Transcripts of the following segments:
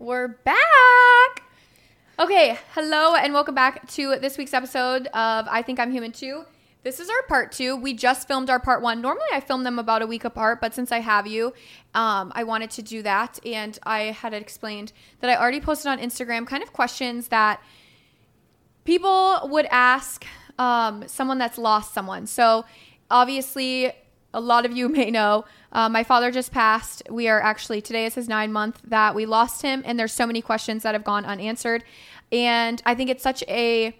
We're back! Okay, hello and welcome back to this week's episode of I Think I'm Human 2. This is our part 2. We just filmed our part 1. Normally I film them about a week apart, but since I have you, I wanted to do that. And I had explained that I already posted on Instagram kind of questions that people would ask someone that's lost someone. So obviously, a lot of you may know, my father just passed. We are actually, today is his 9th month that we lost him. And there's so many questions that have gone unanswered. And I think it's such a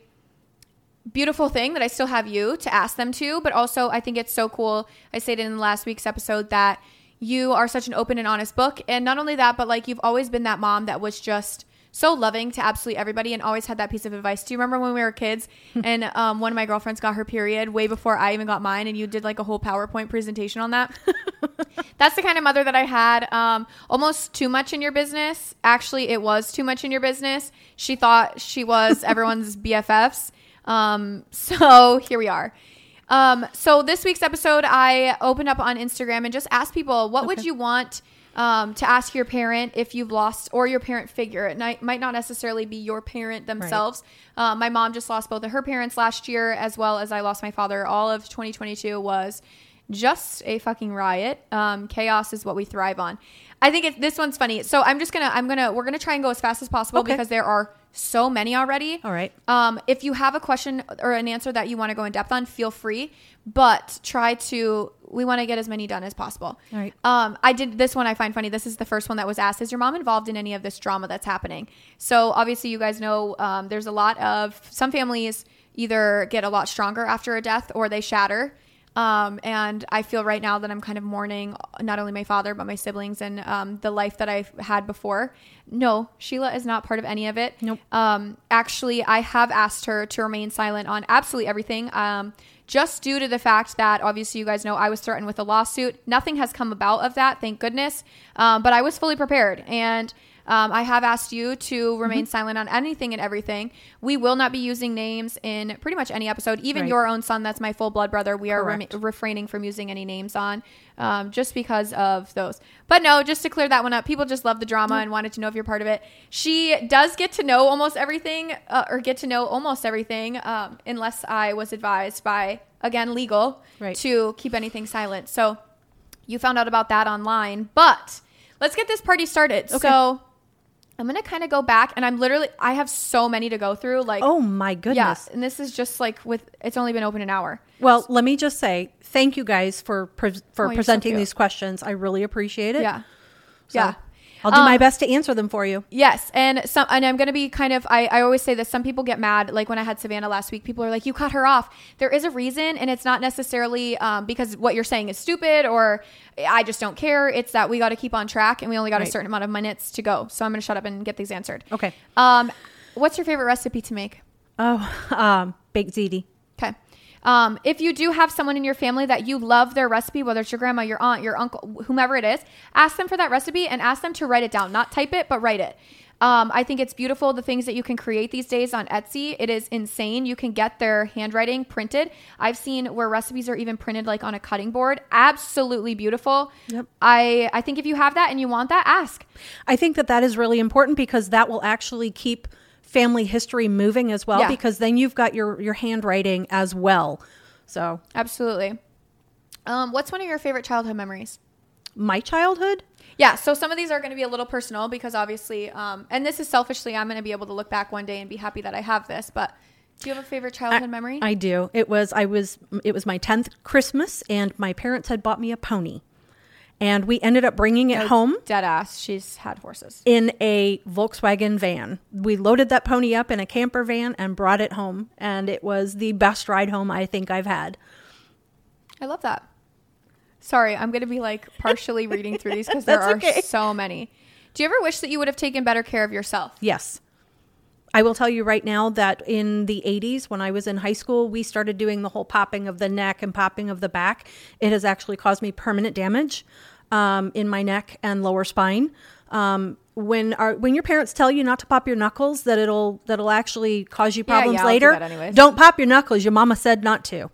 beautiful thing that I still have you to ask them to. But also, I think it's so cool. I stated in last week's episode that you are such an open and honest book. And not only that, but like you've always been that mom that was just so loving to absolutely everybody and always had that piece of advice. Do you remember when we were kids and one of my girlfriends got her period way before I even got mine and you did like a whole PowerPoint presentation on that? That's the kind of mother that I had. Almost too much in your business. Actually, it was too much in your business. She thought she was everyone's BFFs. So here we are. So this week's episode, I opened up on Instagram and just asked people, what would you want to ask your parent if you've lost, or your parent figure. It might not necessarily be your parent themselves. Right. My mom just lost both of her parents last year, as well as I lost my father. All of 2022 was just a fucking riot. Chaos is what we thrive on. I think this one's funny. So we're going to try and go as fast as possible because there are so many already. All right. If you have a question or an answer that you want to go in depth on, feel free, but we want to get as many done as possible. All right. I did this one I find funny. This is the first one that was asked. Is your mom involved in any of this drama that's happening? So obviously you guys know there's a lot of, some families either get a lot stronger after a death or they shatter. And I feel right now that I'm kind of mourning not only my father, but my siblings and the life that I've had before. No, Sheila is not part of any of it. Nope. Actually, I have asked her to remain silent on absolutely everything. Just due to the fact that obviously you guys know I was threatened with a lawsuit. Nothing has come about of that, thank goodness. But I was fully prepared. And I have asked you to remain silent on anything and everything. We will not be using names in pretty much any episode. Even your own son, that's my full blood brother, we are refraining from using any names on just because of those. But no, just to clear that one up, people just love the drama and wanted to know if you're part of it. She does get to know almost everything unless I was advised by, again, legal to keep anything silent. So you found out about that online, but let's get this party started. Okay. So I'm going to kind of go back and I have so many to go through. Like, oh my goodness. Yes. Yeah, and this is just like it's only been open an hour. Well, so, let me just say, thank you guys for presenting these questions. I really appreciate it. Yeah. So, yeah. I'll do my best to answer them for you. Yes. And I'm going to be kind of, I always say this, some people get mad. Like when I had Savannah last week, people are like, you cut her off. There is a reason. And it's not necessarily because what you're saying is stupid or I just don't care. It's that we got to keep on track and we only got a certain amount of minutes to go. So I'm going to shut up and get these answered. Okay. What's your favorite recipe to make? Oh, baked ziti. Okay. If you do have someone in your family that you love their recipe, whether it's your grandma, your aunt, your uncle, whomever it is, ask them for that recipe and ask them to write it down, not type it, but write it. I think it's beautiful. The things that you can create these days on Etsy, it is insane. You can get their handwriting printed. I've seen where recipes are even printed like on a cutting board. Absolutely beautiful. Yep. I think if you have that and you want that, ask. I think that is really important because that will actually keep family history moving as well, because then you've got your handwriting as well. So absolutely. What's one of your favorite childhood memories? My childhood? Yeah. So some of these are going to be a little personal because obviously, and this is selfishly, I'm going to be able to look back one day and be happy that I have this, but do you have a favorite childhood memory? I do. It was my 10th Christmas and my parents had bought me a pony. And we ended up bringing it home. Dead ass. She's had horses. In a Volkswagen van. We loaded that pony up in a camper van and brought it home. And it was the best ride home I think I've had. I love that. Sorry, I'm going to be like partially reading through these because there are so many. Do you ever wish that you would have taken better care of yourself? Yes. I will tell you right now that in the 80s, when I was in high school, we started doing the whole popping of the neck and popping of the back. It has actually caused me permanent damage in my neck and lower spine. When your parents tell you not to pop your knuckles, that'll actually cause you problems later. I'll do that anyways. Don't pop your knuckles. Your mama said not to.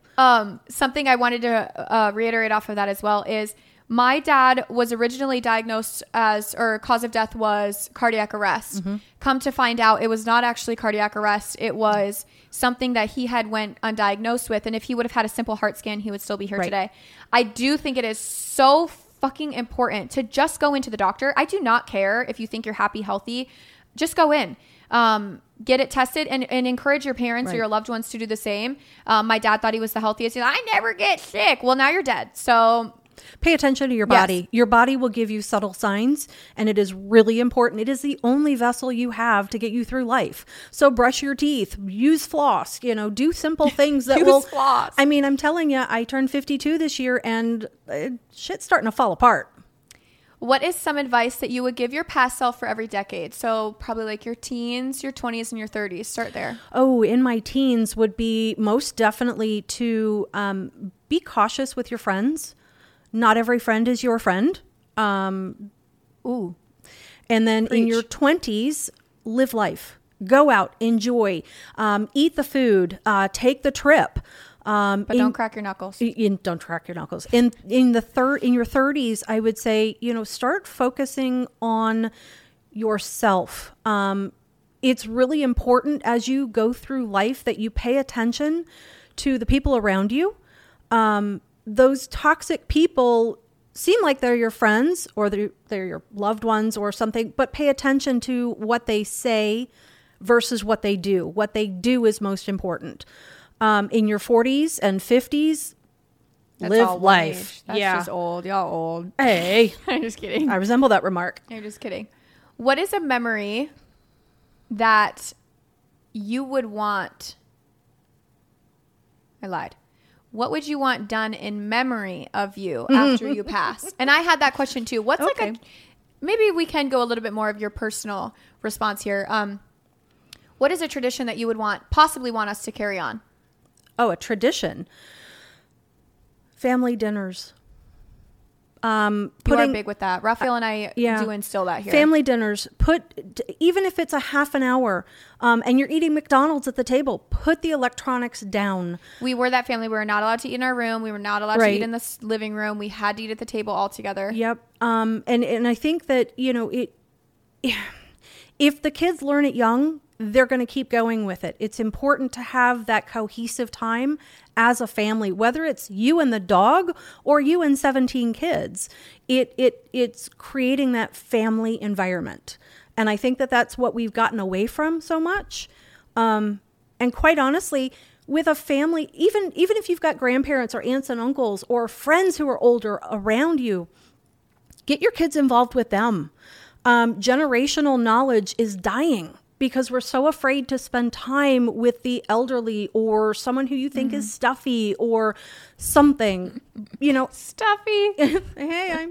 Something I wanted to reiterate off of that as well is my dad was originally diagnosed as, or cause of death was cardiac arrest. Mm-hmm. Come to find out, it was not actually cardiac arrest. It was something that he had went undiagnosed with. And if he would have had a simple heart scan, he would still be here today. I do think it is so fucking important to just go into the doctor. I do not care if you think you're happy, healthy. Just go in. Get it tested and encourage your parents or your loved ones to do the same. My dad thought he was the healthiest. He's like, I never get sick. Well, now you're dead. So... pay attention to your body. Yes. Your body will give you subtle signs, and it is really important. It is the only vessel you have to get you through life. So brush your teeth, use floss, do simple things that will... floss. I mean, I'm telling you, I turned 52 this year, and shit's starting to fall apart. What is some advice that you would give your past self for every decade? So probably like your teens, your 20s, and your 30s. Start there. Oh, in my teens would be most definitely to be cautious with your friends. Not every friend is your friend. And then in your 20s, live life. Go out, enjoy, eat the food, take the trip. But don't crack your knuckles. Don't crack your knuckles. In your 30s, I would say, start focusing on yourself. It's really important as you go through life that you pay attention to the people around you. Those toxic people seem like they're your friends or they're your loved ones or something, but pay attention to what they say versus what they do. What they do is most important. In your 40s and 50s, live life. That's just old. Y'all old. Hey. I'm just kidding. I resemble that remark. You're just kidding. What is a memory that you would want? I lied. What would you want done in memory of you after you pass? And I had that question too. What's like maybe we can go a little bit more of your personal response here. What is a tradition that you would possibly want us to carry on? Oh, a tradition. Family dinners. You are big with that. Raphael and I do instill that here. Family dinners. Even if it's a half an hour and you're eating McDonald's at the table, put the electronics down. We were that family. We were not allowed to eat in our room. We were not allowed to eat in the living room. We had to eat at the table all together. Yep. And I think that, if the kids learn it young, they're going to keep going with it. It's important to have that cohesive time as a family, whether it's you and the dog or you and 17 kids. It's creating that family environment. And I think that that's what we've gotten away from so much. And quite honestly, with a family, even if you've got grandparents or aunts and uncles or friends who are older around you, get your kids involved with them. Generational knowledge is dying. Because we're so afraid to spend time with the elderly or someone who you think is stuffy or something, Stuffy. Hey,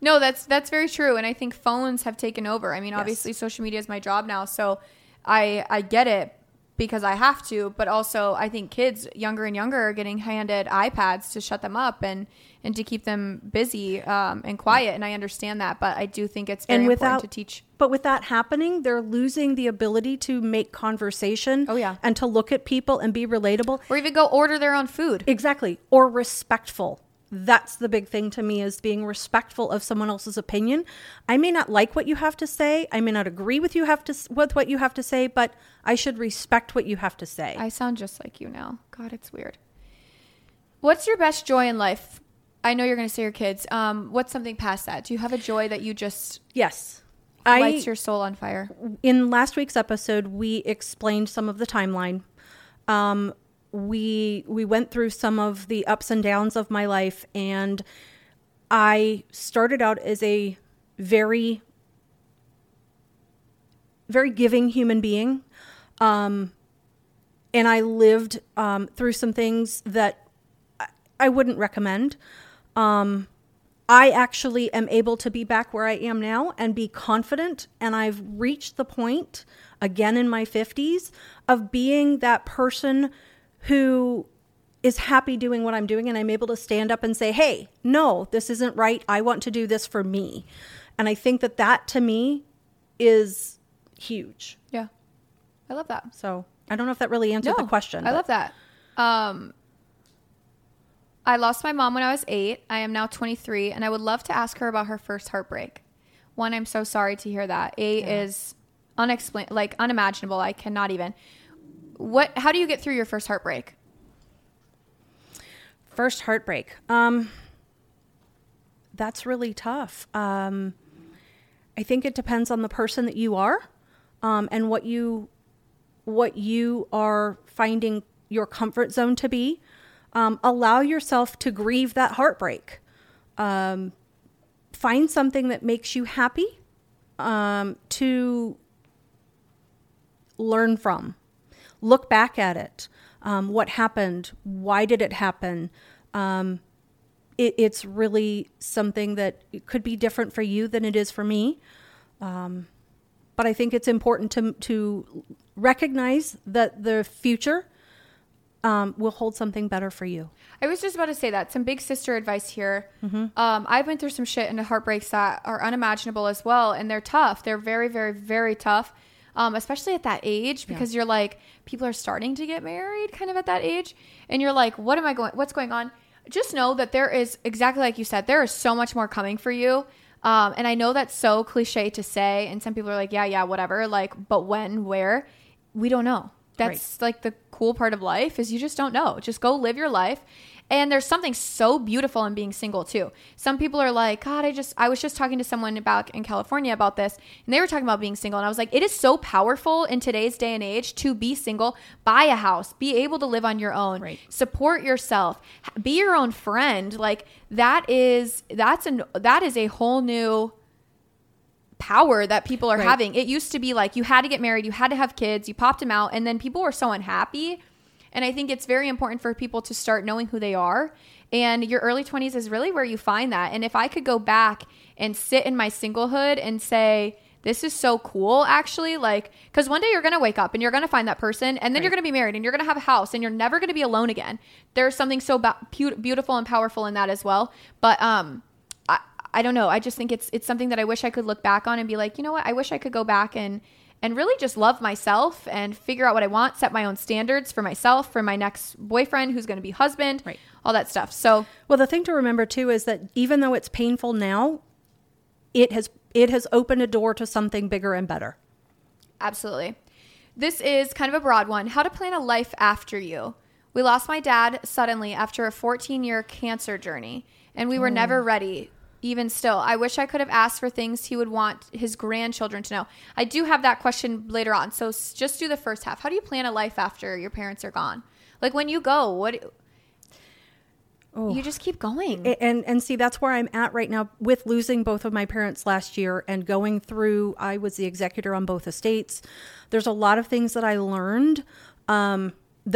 no, that's very true. And I think phones have taken over. I mean, obviously social media is my job now. So I get it because I have to. But also I think kids younger and younger are getting handed iPads to shut them up and to keep them busy and quiet. And I understand that, but I do think it's very important to teach. But with that happening, they're losing the ability to make conversation and to look at people and be relatable. Or even go order their own food. Exactly. Or respectful. That's the big thing to me is being respectful of someone else's opinion. I may not like what you have to say. I may not agree with what you have to say, but I should respect what you have to say. I sound just like you now. God, it's weird. What's your best joy in life? I know you're going to say your kids. What's something past that? Do you have a joy that you just... Yes. Lights your soul on fire. In last week's episode, we explained some of the timeline. We went through some of the ups and downs of my life, and I started out as a very, very giving human being. And I lived through some things that I wouldn't recommend. I actually am able to be back where I am now and be confident. And I've reached the point, again in my 50s, of being that person who is happy doing what I'm doing. And I'm able to stand up and say, hey, no, this isn't right. I want to do this for me. And I think that that to me is huge. Yeah. I love that. So I don't know if that really answered the question. I love that. I lost my mom when I was 8. I am now 23, and I would love to ask her about her first heartbreak. 1, I'm so sorry to hear that. Is unexplainable, like unimaginable. I cannot even. How do you get through your first heartbreak? First heartbreak. That's really tough. I think it depends on the person that you are, and what you are finding your comfort zone to be. Allow yourself to grieve that heartbreak. Find something that makes you happy to learn from. Look back at it. What happened? Why did it happen? It's really something that could be different for you than it is for me. But I think it's important to recognize that the future will hold something better for you. I was just about to say that. Some big sister advice here. Mm-hmm. I've been through some shit and heartbreaks that are unimaginable as well. And they're tough. They're very, very, very tough. Especially at that age, because you're like, people are starting to get married kind of at that age. And you're like, what's going on? Just know that there is, exactly like you said, there is so much more coming for you. And I know that's so cliche to say. And some people are like, yeah, whatever. Like, but when, where? We don't know. That's right. Like the cool part of life is you just don't know. Just go live your life. And there's something so beautiful in being single too. Some people are like, God, I was just talking to someone back in California about this, and they were talking about being single. And I was like, it is so powerful in today's day and age to be single, buy a house, be able to live on your own, right, support yourself, be your own friend. Like that is a whole new power that people are having. It used to be like you had to get married, you had to have kids, you popped them out, and then people were so unhappy. And I think it's very important for people to start knowing who they are. And your early 20s is really where you find that. And if I could go back and sit in my singlehood and say, this is so cool, actually, like, because one day you're going to wake up and you're going to find that person, and then you're going to be married and you're going to have a house and you're never going to be alone again. There's something so beautiful and powerful in that as well. But, I don't know. I just think it's something that I wish I could look back on and be like, you know what? I wish I could go back and really just love myself and figure out what I want, set my own standards for myself, for my next boyfriend who's going to be husband, all that stuff. So, well, the thing to remember too is that even though it's painful now, it has opened a door to something bigger and better. Absolutely. This is kind of a broad one. How to plan a life after you. We lost my dad suddenly after a 14-year cancer journey, and we were never ready. Even still, I wish I could have asked for things he would want his grandchildren to know. I do have that question later on. So just do the first half. How do you plan a life after your parents are gone? Like when you go, you just keep going. And see, that's where I'm at right now with losing both of my parents last year and going through, I was the executor on both estates. There's a lot of things that I learned that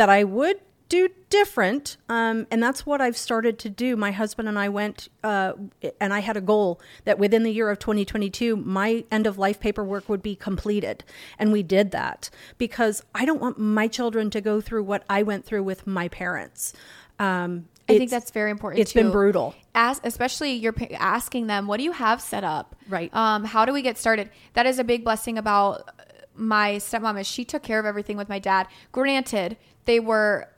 I would do different, and that's what I've started to do. My husband and I went, and I had a goal that within the year of 2022, my end of life paperwork would be completed, and we did that because I don't want my children to go through what I went through with my parents. I think that's very important. It's been brutal. Especially you're asking them, what do you have set up? Right. How do we get started? That is a big blessing about my stepmom is she took care of everything with my dad. Granted, they were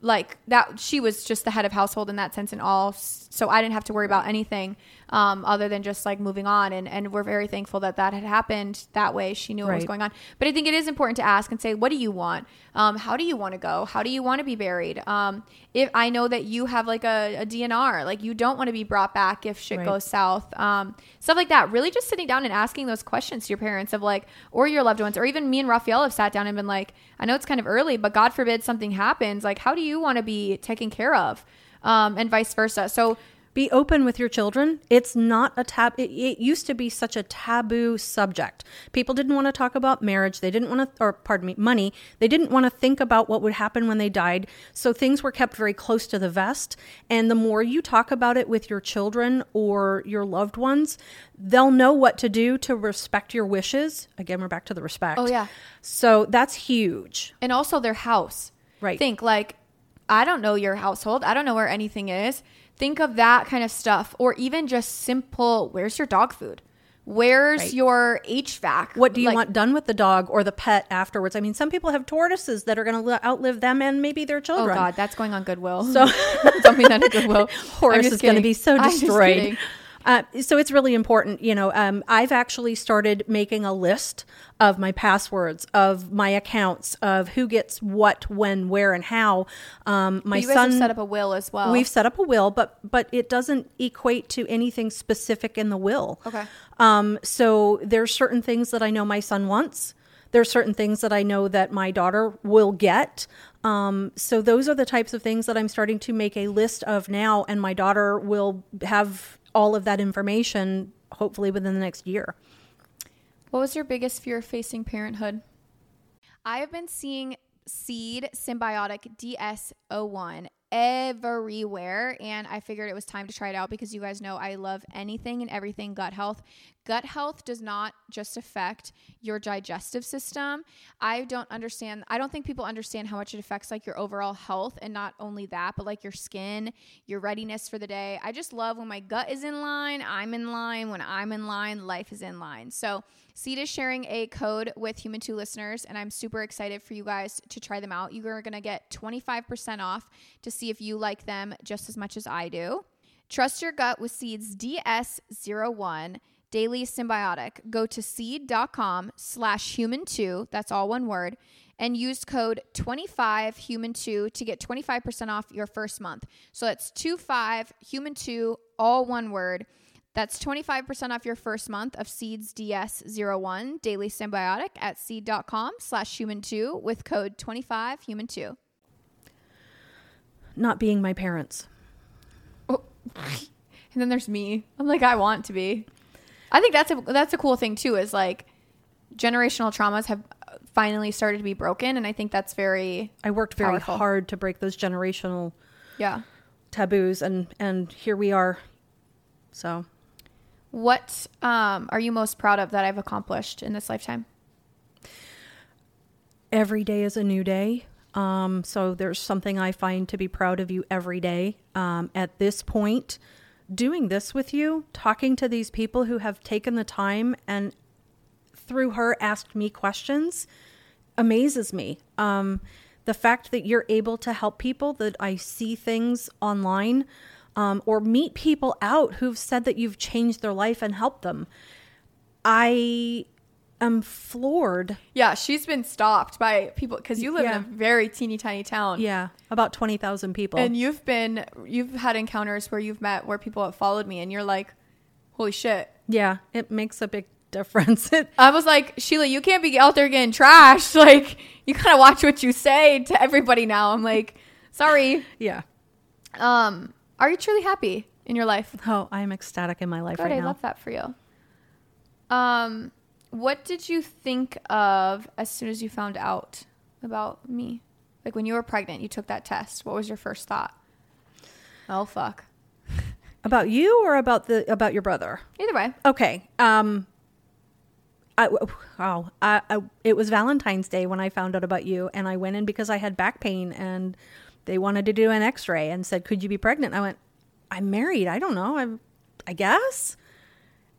like that, she was just the head of household in that sense and all. So I didn't have to worry about anything other than just like moving on. And we're very thankful that had happened that way. She knew what was going on. But I think it is important to ask and say, what do you want? How do you want to go? How do you want to be buried? If I know that you have like a DNR, like you don't want to be brought back if shit goes south. Stuff like that. Really just sitting down and asking those questions to your parents of like, or your loved ones, or even me and Raphael have sat down and been like, I know it's kind of early, but God forbid something happens. Like, how do you want to be taken care of? And vice versa. So Be open with your children. It's not a tab. It used to be such a taboo subject. People didn't want to talk about marriage. They didn't want to, or pardon me, money. They didn't want to think about what would happen when they died. So things were kept very close to the vest. And the more you talk about it with your children or your loved ones, they'll know what to do to respect your wishes. Again, we're back to the respect. Oh, yeah. So that's huge. And also their house. Right. Think like, I don't know your household. I don't know where anything is. Think of that kind of stuff, or even just simple, where's your dog food? Where's right. your HVAC? What do you want done with the dog or the pet afterwards? I mean, some people have tortoises that are going to outlive them and maybe their children. Oh, God, that's going on Goodwill. So don't mean that at Goodwill. Horace is going to be so destroyed. So it's really important. You know, I've actually started making a list of my passwords, of my accounts, of who gets what, when, where, and how. My son, you guys have set up a will as well. We've set up a will, but it doesn't equate to anything specific in the will. Okay. So there's certain things that I know my son wants. There's certain things that I know that my daughter will get. So those are the types of things that I'm starting to make a list of now, and my daughter will have all of that information, hopefully within the next year. What was your biggest fear facing parenthood? I have been seeing Seed Symbiotic DS01 everywhere, and I figured it was time to try it out because you guys know I love anything and everything gut health. Gut health does not just affect your digestive system. I don't think people understand how much it affects like your overall health, and not only that, but like your skin, your readiness for the day. I just love when my gut is in line, I'm in line. When I'm in line, life is in line. So Seed is sharing a code with Human 2 listeners, and I'm super excited for you guys to try them out. You are going to get 25% off to see if you like them just as much as I do. Trust your gut with Seed's DS01 Daily Symbiotic. Go to seed.com/human2, that's all one word, and use code 25human2 to get 25% off your first month. So that's 25human2, all one word. That's 25% off your first month of Seed's DS01 Daily Symbiotic at seed.com/human2 with code 25human2. Not being my parents. Oh. And then there's me. I'm like, I want to be. I think that's a cool thing too, is like generational traumas have finally started to be broken, and I think that's very I worked very powerful. Hard to break those generational taboos, and here we are. So what are you most proud of that I've accomplished in this lifetime? Every day is a new day. So there's something I find to be proud of you every day. At this point, doing this with you, talking to these people who have taken the time and through her asked me questions, amazes me. The fact that you're able to help people, that I see things online, or meet people out who've said that you've changed their life and helped them. I'm floored. Yeah, she's been stopped by people because you live in a very teeny tiny town. Yeah, about 20,000 people. And you've had encounters where you've met where people have followed me, and you're like, holy shit. Yeah, it makes a big difference. I was like, Sheila, you can't be out there getting trashed. Like, you gotta watch what you say to everybody now. I'm like, sorry. Yeah. Are you truly happy in your life? Oh, I am ecstatic in my life right now. I love that for you. What did you think of as soon as you found out about me? Like when you were pregnant, you took that test. What was your first thought? Oh, fuck. About you or about your brother? Either way. Okay. It was Valentine's Day when I found out about you, and I went in because I had back pain, and they wanted to do an x-ray and said, could you be pregnant? I went, I'm married. I don't know. I guess.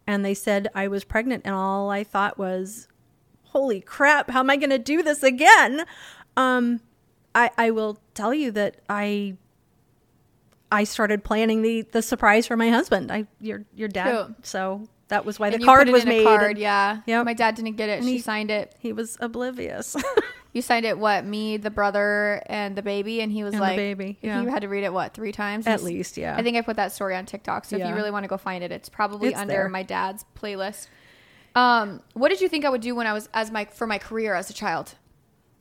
And they said I was pregnant, and all I thought was, holy crap, how am I going to do this again? I will tell you that I started planning the surprise for my husband, your dad. Cute. So that was why the card was made. Yeah. Yep. My dad didn't get it. She signed it. He was oblivious. You signed it, what, me, the brother, and the baby? And he was like, baby. Yeah. You had to read it, what, 3 times? At least, yeah. I think I put that story on TikTok. So if you really want to go find it, it's probably under there. My dad's playlist. What did you think I would do when I was for my career as a child?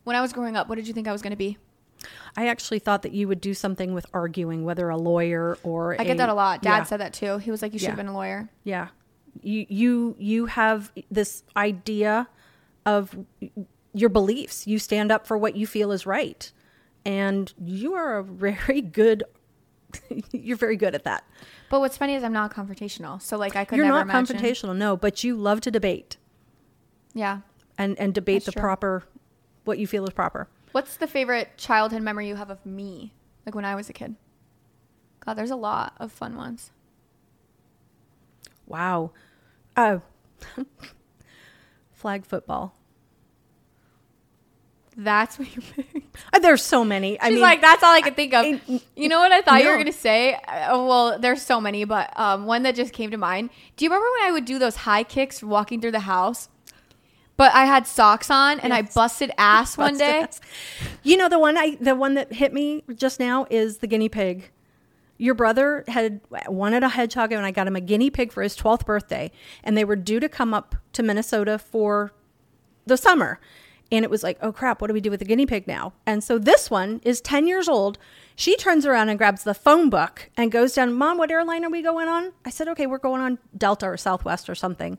When I was growing up, what did you think I was going to be? I actually thought that you would do something with arguing, whether a lawyer or I get that a lot. Dad said that too. He was like, you should have been a lawyer. Yeah. You have this idea of your beliefs. You stand up for what you feel is right. And you are very good at that. But what's funny is I'm not confrontational. So like I could never imagine. You're not confrontational, no, but you love to debate. Yeah. And debate that's the true. Proper, what you feel is proper. What's the favorite childhood memory you have of me? Like when I was a kid? God, there's a lot of fun ones. Wow. Flag football. That's what you picked. There's so many. She's like, that's all I could think of. You know what I thought you were going to say? Well, there's so many, but one that just came to mind. Do you remember when I would do those high kicks walking through the house? But I had socks on and I busted ass one day. Ass. You know, the one that hit me just now is the guinea pig. Your brother wanted a hedgehog and I got him a guinea pig for his 12th birthday. And they were due to come up to Minnesota for the summer. And it was like, oh, crap, what do we do with the guinea pig now? And so this one is 10 years old. She turns around and grabs the phone book and goes down, Mom, what airline are we going on? I said, okay, we're going on Delta or Southwest or something.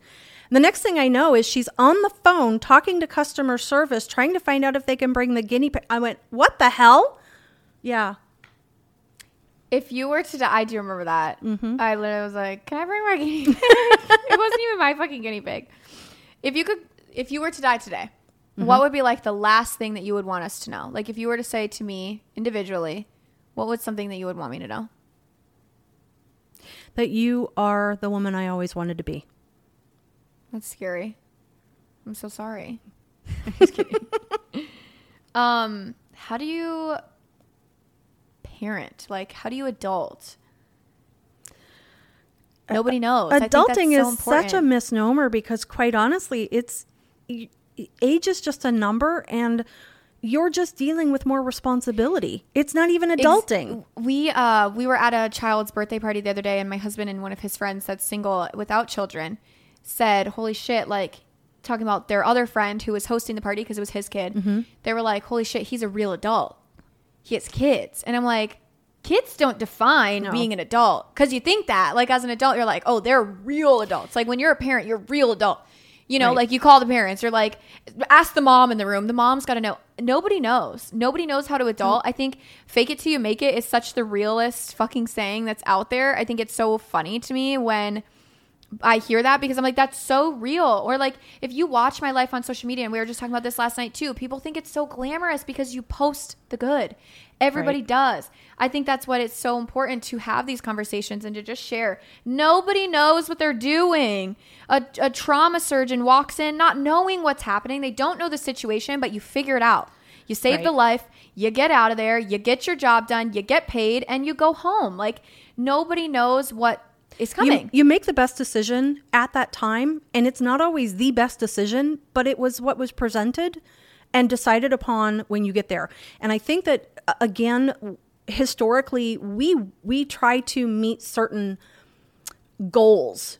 And the next thing I know is she's on the phone talking to customer service, trying to find out if they can bring the guinea pig. I went, what the hell? Yeah. If you were to die, I do remember that. Mm-hmm. I literally was like, can I bring my guinea pig? It wasn't even my fucking guinea pig. If you were to die today. Mm-hmm. What would be like the last thing that you would want us to know? Like if you were to say to me individually, what would something that you would want me to know? That you are the woman I always wanted to be. That's scary. I'm so sorry. I'm just kidding. How do you parent? Like how do you adult? Nobody knows. Adulting is such a misnomer because quite honestly, age is just a number and you're just dealing with more responsibility. It's not even adulting. We were at a child's birthday party the other day and my husband and one of his friends that's single without children said, holy shit, like talking about their other friend who was hosting the party because it was his kid. Mm-hmm. They were like, holy shit, he's a real adult. He has kids. And I'm like, kids don't define being an adult because you think that like as an adult, you're like, oh, they're real adults. Like when you're a parent, you're a real adult. You know, like you call the parents or like ask the mom in the room. The mom's got to know. Nobody knows. Nobody knows how to adult. I think fake it till you make it is such the realest fucking saying that's out there. I think it's so funny to me when I hear that because I'm like, that's so real. Or like if you watch my life on social media, and we were just talking about this last night too, people think it's so glamorous because you post the good. Everybody does. I think that's what it's so important to have these conversations and to just share. Nobody knows what they're doing. A trauma surgeon walks in not knowing what's happening. They don't know the situation, but you figure it out. You save the life. You get out of there. You get your job done. You get paid and you go home. Like nobody knows what is coming. You make the best decision at that time. And it's not always the best decision, but it was what was presented and decided upon when you get there. And I think that, again, historically, we try to meet certain goals.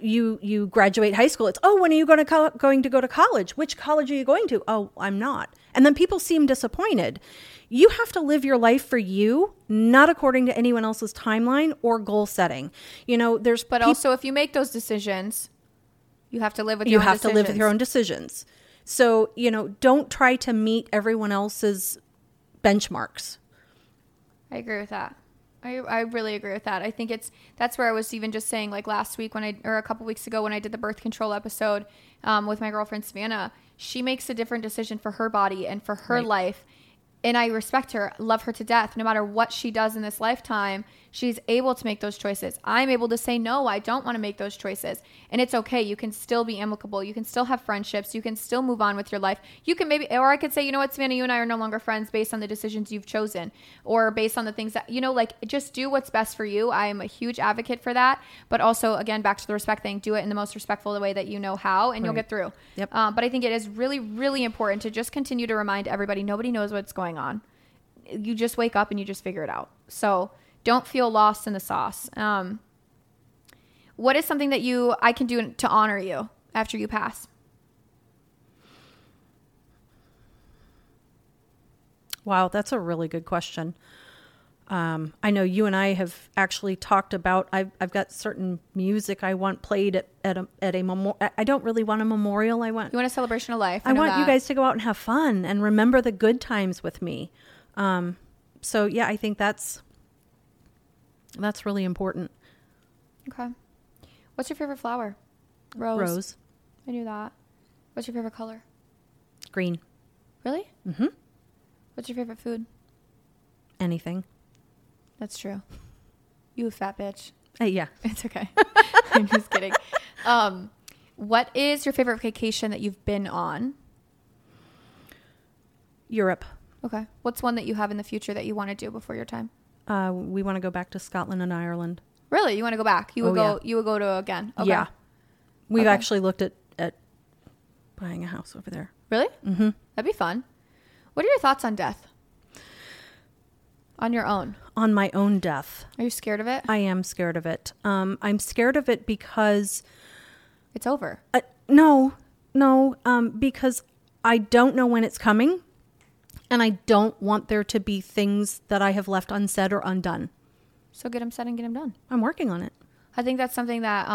You graduate high school. It's, oh, when are you going to go to college? Which college are you going to? Oh, I'm not. And then people seem disappointed. You have to live your life for you, not according to anyone else's timeline or goal setting. You know, there's... But also, if you make those decisions, you have to live with your own decisions. You have to live with your own decisions. So, you know, don't try to meet everyone else's benchmarks. I agree with that. I really agree with that. I think that's where I was even just saying like last week or a couple weeks ago when I did the birth control episode with my girlfriend Savannah, she makes a different decision for her body and for her life. And I respect her, love her to death. No matter what she does in this lifetime, she's able to make those choices. I'm able to say, no, I don't want to make those choices. And it's okay. You can still be amicable. You can still have friendships. You can still move on with your life. You can maybe, or I could say, you know what, Savannah, you and I are no longer friends based on the decisions you've chosen or based on the things that, you know, like just do what's best for you. I am a huge advocate for that. But also, again, back to the respect thing, do it in the most respectful way that you know how, and you'll get through. Yep. But I think it is really, really important to just continue to remind everybody, nobody knows what's going on. You just wake up and you just figure it out. So don't feel lost in the sauce. What is something that I can do to honor you after you pass? Wow, that's a really good question. I know you and I have actually talked about, I've got certain music I want played at a memorial. I don't really want a memorial. You want a celebration of life. I want you guys to go out and have fun and remember the good times with me. So yeah, I think that's really important. Okay. What's your favorite flower? Rose. I knew that. What's your favorite color? Green. Really? Mm-hmm. What's your favorite food? Anything. That's true. You a fat bitch. Yeah. It's okay. I'm just kidding. What is your favorite vacation that you've been on? Europe. Okay. What's one that you have in the future that you want to do before your time? We want to go back to Scotland and Ireland. Really? You want to go back? You would go to again? Okay. Yeah. We've actually looked at buying a house over there. Really? Mm-hmm. That'd be fun. What are your thoughts on death? On your own? On my own death. Are you scared of it? I am scared of it. I'm scared of it because... It's over. No, because I don't know when it's coming. And I don't want there to be things that I have left unsaid or undone. So get them said and get them done. I'm working on it. I think that's something that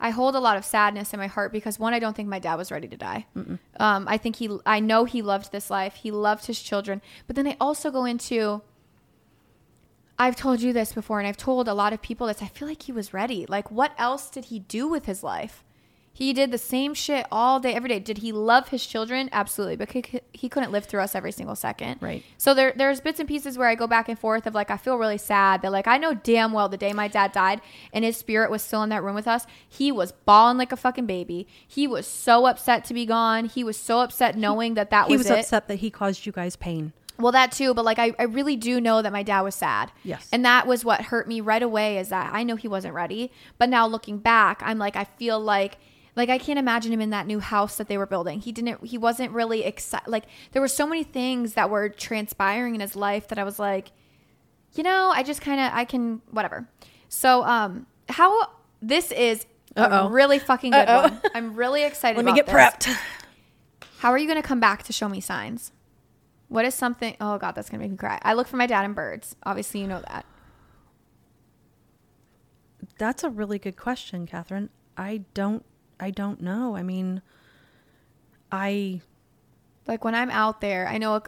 I hold a lot of sadness in my heart because, one, I don't think my dad was ready to die. I know he loved this life. He loved his children. But then I also go into, I've told you this before and I've told a lot of people this. I feel like he was ready. Like, what else did he do with his life? He did the same shit all day, every day. Did he love his children? Absolutely. But he couldn't live through us every single second. Right. So there's bits and pieces where I go back and forth of like, I feel really sad that like, I know damn well the day my dad died and his spirit was still in that room with us, he was bawling like a fucking baby. He was so upset to be gone. He was so upset knowing that was it. He was upset that he caused you guys pain. Well, that too. But like, I really do know that my dad was sad. Yes. And that was what hurt me right away, is that I know he wasn't ready. But now looking back, I'm like, I feel like, I can't imagine him in that new house that they were building. He wasn't really excited. Like, there were so many things that were transpiring in his life that I was like, I just kind of, whatever. So, this is a really fucking good one. I'm really excited about this. Let me get prepped. How are you going to come back to show me signs? What is something, oh God, that's going to make me cry. I look for my dad in birds. Obviously, you know that. That's a really good question, Catherine. I don't know. I mean, like when I'm out there, I know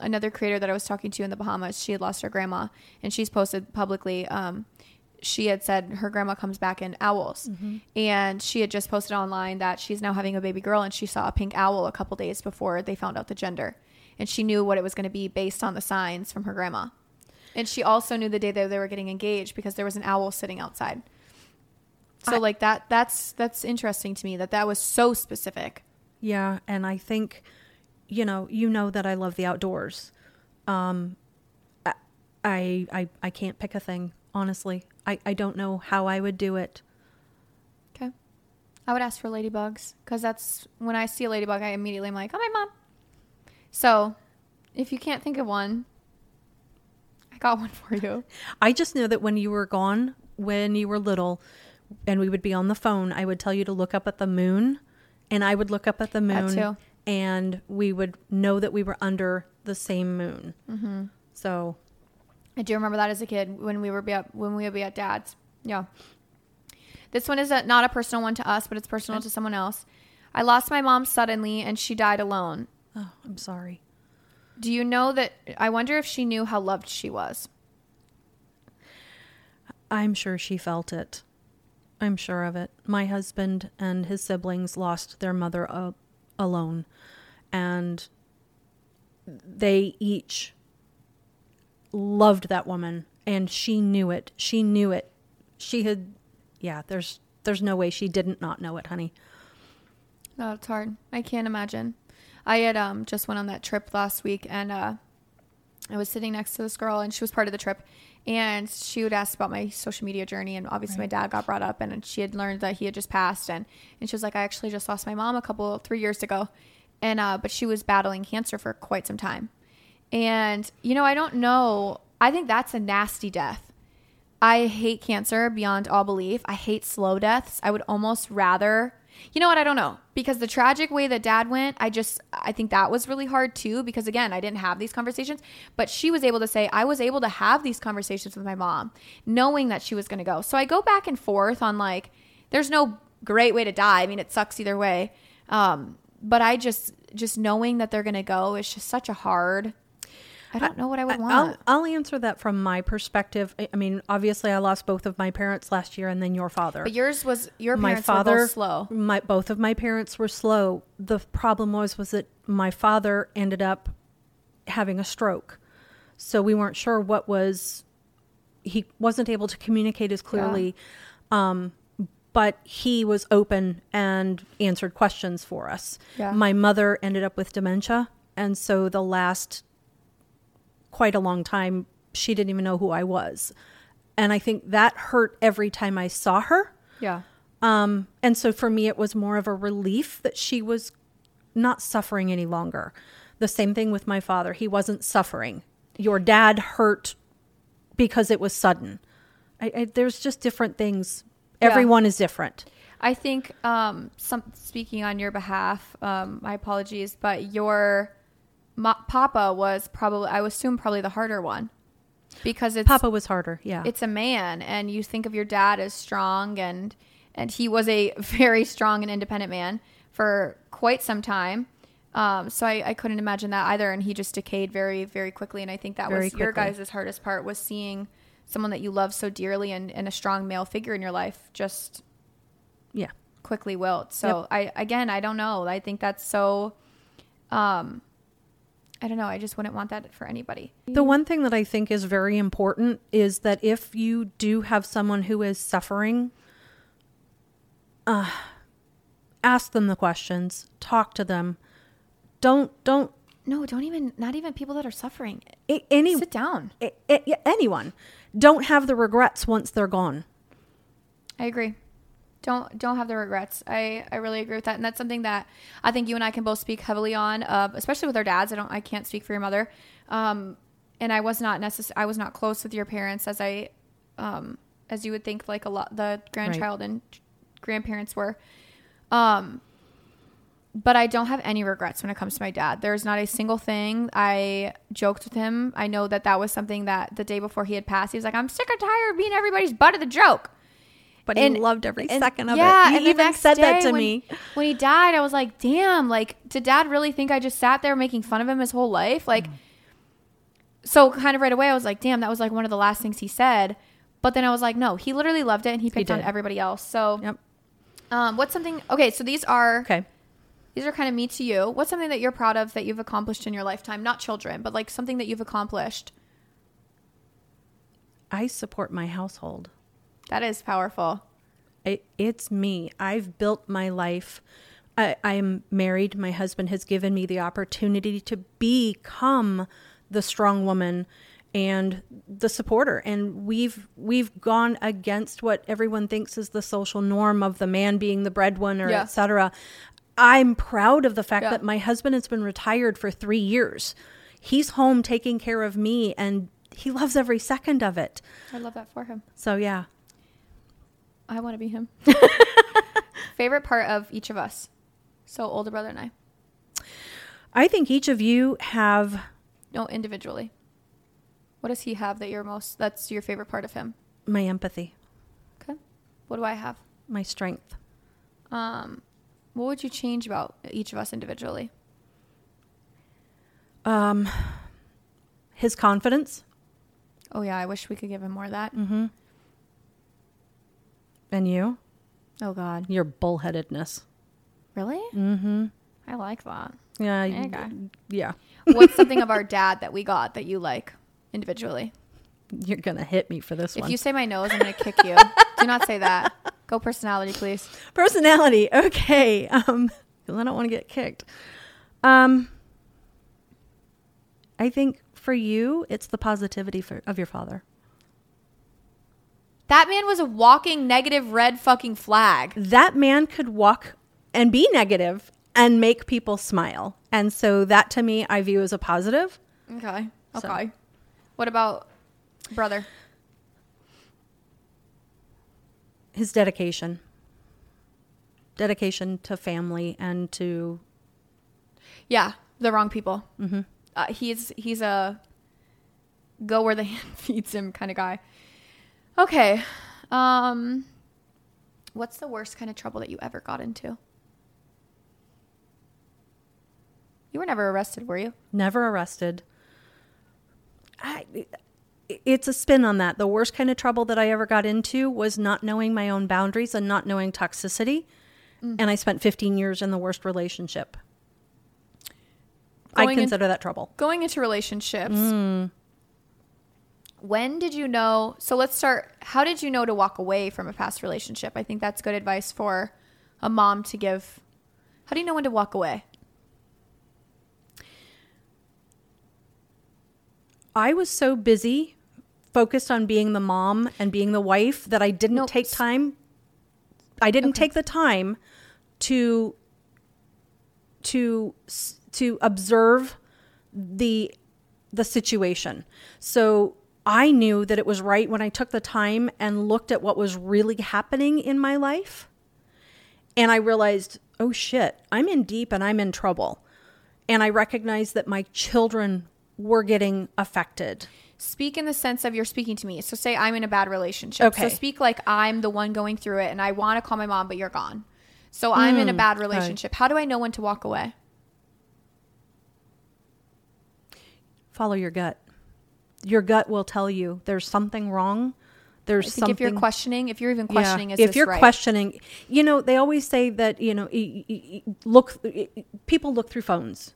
another creator that I was talking to in the Bahamas, she had lost her grandma and she's posted publicly. She had said her grandma comes back in owls, mm-hmm. and she had just posted online that she's now having a baby girl and she saw a pink owl a couple days before they found out the gender, and she knew what it was going to be based on the signs from her grandma. And she also knew the day that they were getting engaged because there was an owl sitting outside. So like that's interesting to me that was so specific. Yeah. And I think, that I love the outdoors. I can't pick a thing. Honestly, I don't know how I would do it. Okay. I would ask for ladybugs because that's when I see a ladybug, I immediately am like, oh, my mom. So if you can't think of one, I got one for you. I just know that when you were gone, when you were little, and we would be on the phone, I would tell you to look up at the moon, and I would look up at the moon. That too. And we would know that we were under the same moon. Mm-hmm. So I do remember that as a kid when we would be at dad's. Yeah. This one is not a personal one to us, but it's personal to someone else. I lost my mom suddenly and she died alone. Oh, I'm sorry. Do you know that? I wonder if she knew how loved she was. I'm sure she felt it. I'm sure of it. My husband and his siblings lost their mother alone, and they each loved that woman, and she knew it. She knew it. She had, there's no way she didn't not know it, honey. No, it's hard. I can't imagine. I had just went on that trip last week, and I was sitting next to this girl, and she was part of the trip. And she would ask about my social media journey. And obviously my dad got brought up and she had learned that he had just passed. And she was like, I actually just lost my mom 3 years ago. And, but she was battling cancer for quite some time. And, I don't know. I think that's a nasty death. I hate cancer beyond all belief. I hate slow deaths. I would almost rather, You know what? I don't know, because the tragic way that dad went, I think that was really hard too, because again, I didn't have these conversations, but she was able to say, I was able to have these conversations with my mom knowing that she was going to go. So I go back and forth on like, there's no great way to die. I mean, it sucks either way. But I just knowing that they're going to go is just such a hard, I don't know what I would want. I'll answer that from my perspective. I mean, obviously I lost both of my parents last year and then your father. But yours was, your parents were both slow. Both of my parents were slow. The problem was that my father ended up having a stroke. So we weren't sure he wasn't able to communicate as clearly. Yeah. But he was open and answered questions for us. Yeah. My mother ended up with dementia. And so the last quite a long time, she didn't even know who I was. And I think that hurt every time I saw her. Yeah. And so for me, it was more of a relief that she was not suffering any longer. The same thing with my father. He wasn't suffering. Your dad hurt because it was sudden. There's just different things. Everyone is different. I think speaking on your behalf, my apologies, but your Papa was probably, I would assume, probably the harder one, because Papa was harder. Yeah. It's a man, and you think of your dad as strong, and he was a very strong and independent man for quite some time. So I couldn't imagine that either. And he just decayed very, very quickly. And I think that was your guys' hardest part, was seeing someone that you love so dearly and a strong male figure in your life just quickly wilt. So I don't know. I think that's so, I don't know. I just wouldn't want that for anybody. The one thing that I think is very important is that if you do have someone who is suffering, ask them the questions, talk to them. Not even people that are suffering. Sit down. Anyone. Don't have the regrets once they're gone. I agree. Don't have the regrets. I really agree with that. And that's something that I think you and I can both speak heavily on, especially with our dads. I can't speak for your mother. And I was not close with your parents as I, as you would think, like a lot, the grandchild and grandparents were, but I don't have any regrets when it comes to my dad. There's not a single thing. I joked with him. I know that was something that the day before he had passed, he was like, I'm sick and tired of being everybody's butt of the joke. But he loved every second of it. And he even said that to me. When he died, I was like, damn, like, did dad really think I just sat there making fun of him his whole life? Like, so kind of right away, I was like, damn, that was like one of the last things he said. But then I was like, no, he literally loved it and he picked on everybody else. So what's something, so these are kind of me to you. What's something that you're proud of that you've accomplished in your lifetime? Not children, but like something that you've accomplished. I support my household. That is powerful. It's me. I've built my life. I'm married. My husband has given me the opportunity to become the strong woman and the supporter. And we've gone against what everyone thinks is the social norm of the man being the breadwinner, et cetera. I'm proud of the fact that my husband has been retired for 3 years. He's home taking care of me, and he loves every second of it. I love that for him. So, yeah. I want to be him. Favorite part of each of us. So older brother and I think each of you have. No, individually. What does he have that's your favorite part of him? My empathy. Okay. What do I have? My strength. What would you change about each of us individually? His confidence. Oh yeah. I wish we could give him more of that. Mm-hmm. And you? Oh, God. Your bullheadedness. Really? Mm-hmm. I like that. Yeah. Okay. Yeah. What's something of our dad that we got that you like individually? You're going to hit me for this one. If you say my nose, I'm going to kick you. Do not say that. Go personality, please. Personality. Okay. I don't want to get kicked. I think for you, it's the positivity of your father. That man was a walking negative red fucking flag. That man could walk and be negative and make people smile. And so that to me, I view as a positive. Okay. So. Okay. What about brother? His dedication dedication to family and to... Yeah, the wrong people. Mm-hmm. He's a go where the hand feeds him kind of guy. Okay. What's the worst kind of trouble that you ever got into? You were never arrested, were you? Never arrested. It's a spin on that. The worst kind of trouble that I ever got into was not knowing my own boundaries and not knowing toxicity. Mm-hmm. And I spent 15 years in the worst relationship. I consider that trouble. Going into relationships. Mm. When did you know? So let's start. How did you know to walk away from a past relationship? I think that's good advice for a mom to give. How do you know when to walk away? I was so busy, focused on being the mom and being the wife that I didn't take time. I didn't take the time to observe the situation. So I knew that it was right when I took the time and looked at what was really happening in my life. And I realized, oh shit, I'm in deep and I'm in trouble. And I recognized that my children were getting affected. Speak in the sense of you're speaking to me. So say I'm in a bad relationship. Okay. So speak like I'm the one going through it and I want to call my mom, but you're gone. So I'm in a bad relationship. Right. How do I know when to walk away? Follow your gut. Your gut will tell you there's something wrong. There's something. If you're questioning, if you're even questioning, is this right? If you're questioning, you know, they always say that, you know, people look through phones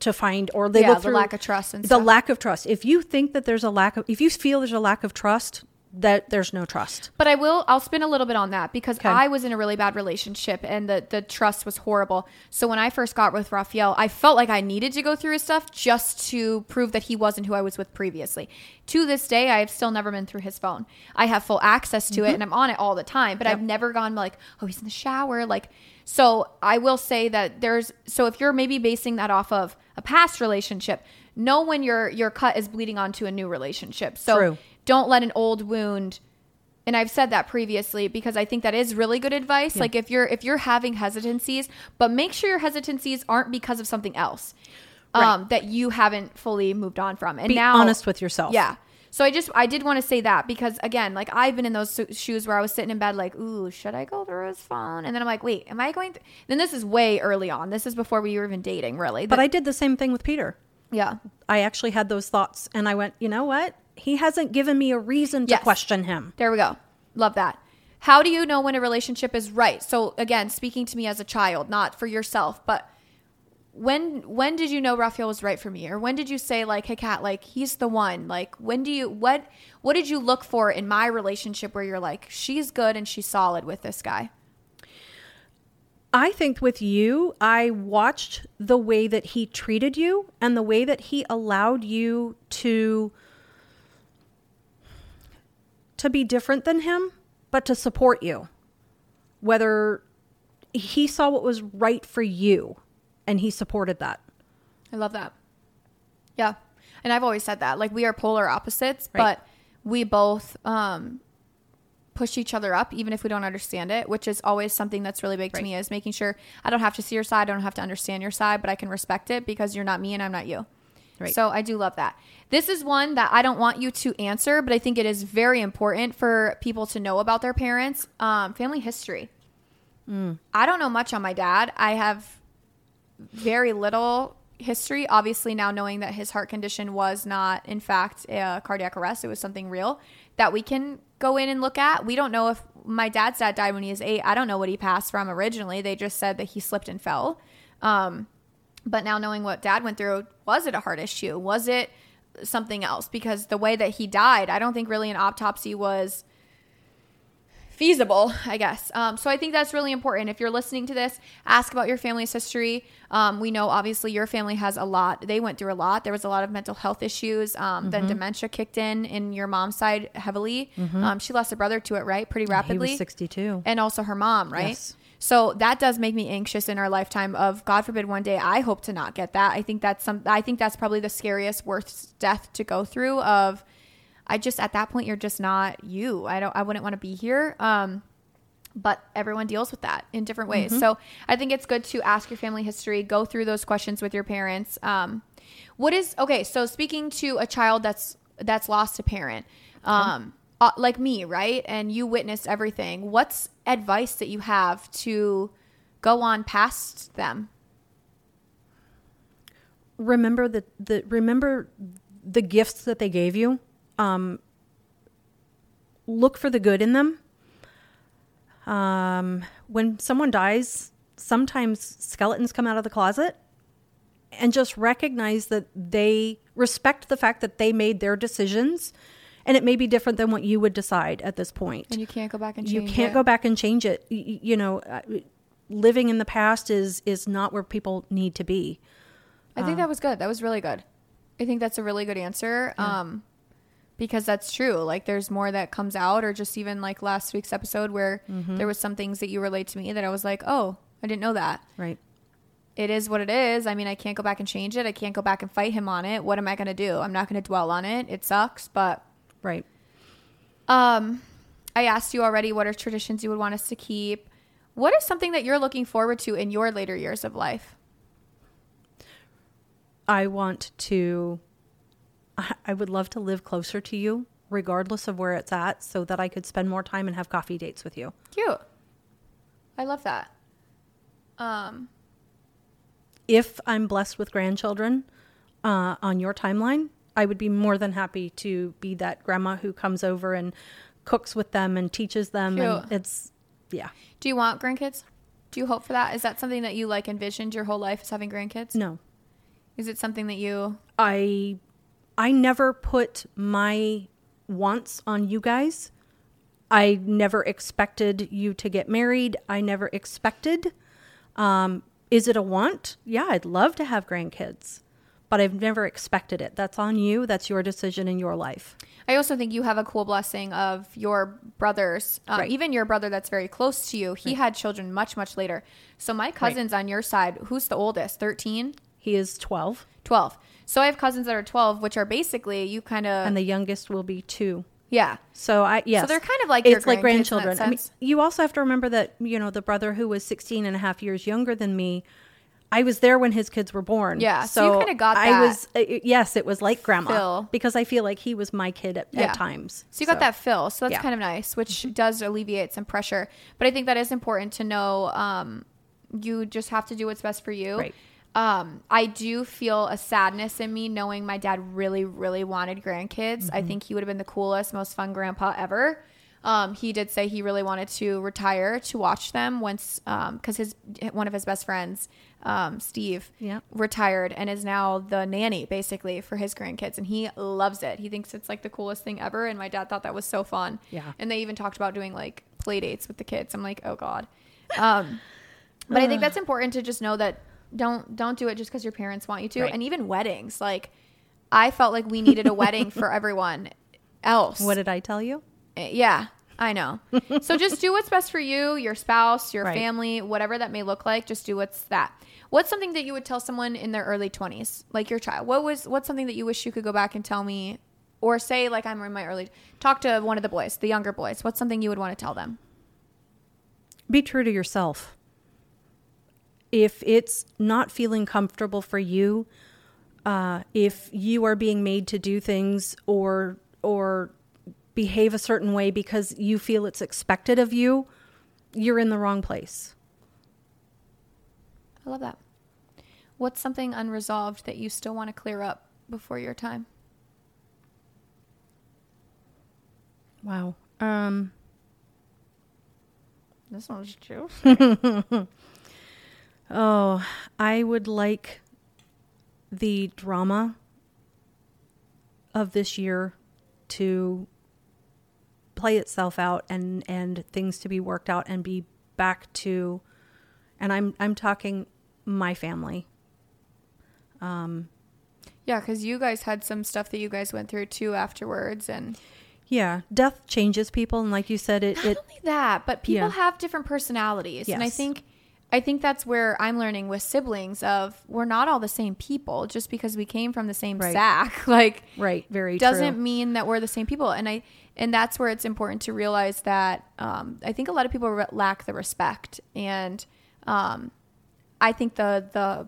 to find, or they look through the lack of trust and stuff. The lack of trust. If you think that there's a lack of, if you feel there's a lack of trust, that there's no trust. But I'll spin a little bit on that because I was in a really bad relationship and the trust was horrible. So when I first got with Raphael, I felt like I needed to go through his stuff just to prove that he wasn't who I was with previously. To this day, I have still never been through his phone. I have full access to it and I'm on it all the time, but I've never gone like, oh, he's in the shower. Like, so I will say that so if you're maybe basing that off of a past relationship, know when your cut is bleeding onto a new relationship. So True. Don't let an old wound, and I've said that previously because I think that is really good advice. Yeah. Like if you're having hesitancies, but make sure your hesitancies aren't because of something else that you haven't fully moved on from. And be honest with yourself. Yeah. So I did want to say that because again, like I've been in those shoes where I was sitting in bed like, ooh, should I go through his phone? And then I'm like, wait, am I going? Then this is way early on. This is before we were even dating, really. But I did the same thing with Peter. Yeah. I actually had those thoughts and I went, you know what? He hasn't given me a reason to question him. There we go. Love that. How do you know when a relationship is right? So again, speaking to me as a child, not for yourself, but when did you know Raphael was right for me? Or when did you say like, hey Kat, like he's the one, like when do you, what did you look for in my relationship where you're like, she's good and she's solid with this guy? I think with you, I watched the way that he treated you and the way that he allowed you to be different than him, but to support you. Whether he saw what was right for you and he supported that. I love that. Yeah. And I've always said that, like we are polar opposites, right. But we both push each other up, even if we don't understand it, which is always something that's really big to me is making sure I don't have to see your side. I don't have to understand your side, but I can respect it because you're not me and I'm not you. Right. So I do love that. This is one that I don't want you to answer, but I think it is very important for people to know about their parents. Family history. I don't know much on my dad. I have very little history. Obviously, now knowing that his heart condition was not, in fact, a cardiac arrest. It was something real that we can go in and look at. We don't know if my dad's dad died when he was 8. I don't know what he passed from originally. They just said that he slipped and fell. But now knowing what dad went through, was it a heart issue? Was it something else? Because the way that he died, I don't think really an autopsy was feasible, I guess. So I think that's really important. If you're listening to this, ask about your family's history. We know obviously your family has a lot. They went through a lot. There was a lot of mental health issues. Then dementia kicked in your mom's side heavily. She lost a brother to it, right? Pretty rapidly. He was 62. And also her mom, right? Yes. So that does make me anxious in our lifetime of, God forbid, one day I hope to not get that. I think that's probably the scariest, worst death to go through of, I just, at that point, you're just not you. I wouldn't want to be here. But everyone deals with that in different ways. Mm-hmm. So I think it's good to ask your family history, go through those questions with your parents. So speaking to a child that's lost a parent, like me, right? And you witnessed everything. What's advice that you have to go on past them? Remember the gifts that they gave you. Look for the good in them. When someone dies, sometimes skeletons come out of the closet, and just recognize that they respect the fact that they made their decisions, and it may be different than what you would decide at this point. And you can't go back and change it. You know, living in the past is not where people need to be. I think that was good. That was really good. I think that's a really good answer. Yeah. Because that's true. Like, there's more that comes out, or just even like last week's episode where there was some things that you relayed to me that I was like, oh, I didn't know that. Right. It is what it is. I mean, I can't go back and change it. I can't go back and fight him on it. What am I going to do? I'm not going to dwell on it. It sucks, but. Right. I asked you already, what are traditions you would want us to keep? What is something that you're looking forward to in your later years of life? I would love to live closer to you, regardless of where it's at, so that I could spend more time and have coffee dates with you. Cute. I love that. If I'm blessed with grandchildren on your timeline, I would be more than happy to be that grandma who comes over and cooks with them and teaches them. Cute. And it's, yeah. Do you want grandkids? Do you hope for that? Is that something that you like envisioned your whole life, is having grandkids? No. Is it something that you... I never put my wants on you guys. I never expected you to get married. I never expected. Is it a want? Yeah, I'd love to have grandkids, but I've never expected it. That's on you. That's your decision in your life. I also think you have a cool blessing of your brothers, right. Even your brother that's very close to you. He had children much, much later. So my cousins on your side, who's the oldest? 13? He is 12. 12. So I have cousins that are 12, which are basically you kind of... And the youngest will be 2. Yeah. So they're kind of like your grandchildren. In that sense. I mean, you also have to remember that, you know, the brother who was 16 and a half years younger than me, I was there when his kids were born. Yeah. So you kind of got that. It was like grandma. Phil. Because I feel like he was my kid at times. So you got that Phil. So that's kind of nice, which does alleviate some pressure. But I think that is important to know. You just have to do what's best for you. Right. I do feel a sadness in me knowing my dad really, really wanted grandkids. Mm-hmm. I think he would have been the coolest, most fun grandpa ever. He did say he really wanted to retire to watch them once, because one of his best friends, Steve, retired and is now the nanny basically for his grandkids, and he loves it. He thinks it's like the coolest thing ever, and my dad thought that was so fun. Yeah, and they even talked about doing like play dates with the kids. I'm like, oh God. But I think that's important to just know that. Don't do it just because your parents want you to. Right. And even weddings. Like, I felt like we needed a wedding for everyone else. What did I tell you? Yeah, I know. So just do what's best for you, your spouse, your family, whatever that may look like. Just do what's that. What's something that you would tell someone in their early 20s, like your child? What's something that you wish you could go back and tell me, or say, like, I'm in my early... Talk to one of the boys, the younger boys. What's something you would want to tell them? Be true to yourself. If it's not feeling comfortable for you, if you are being made to do things or behave a certain way because you feel it's expected of you, you're in the wrong place. I love that. What's something unresolved that you still want to clear up before your time? Wow. This one's juicy. Oh, I would like the drama of this year to play itself out and things to be worked out and be back to, and I'm talking my family. Yeah, because you guys had some stuff that you guys went through too afterwards, and... Yeah, death changes people, and like you said, it... Not only that, but people have different personalities, yes. And I think... I think that's where I'm learning with siblings of we're not all the same people just because we came from the same sack. Like, very doesn't true. Mean that we're the same people. And that's where it's important to realize that I think a lot of people lack the respect. And I think the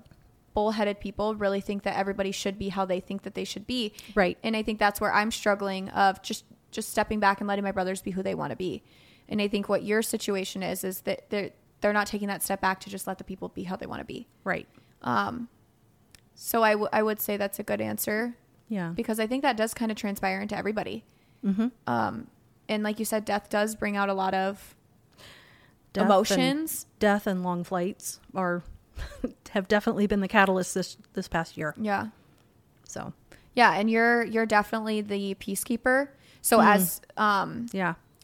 bullheaded people really think that everybody should be how they think that they should be. Right. And I think that's where I'm struggling of just stepping back and letting my brothers be who they want to be. And I think what your situation is that they're not taking that step back to just let the people be how they want to be. Right. So I would say that's a good answer. Yeah. Because I think that does kind of transpire into everybody. Mm-hmm. And like you said, death does bring out a lot of emotions. Death and long flights have definitely been the catalyst this past year. Yeah. So. Yeah. And you're definitely the peacekeeper. So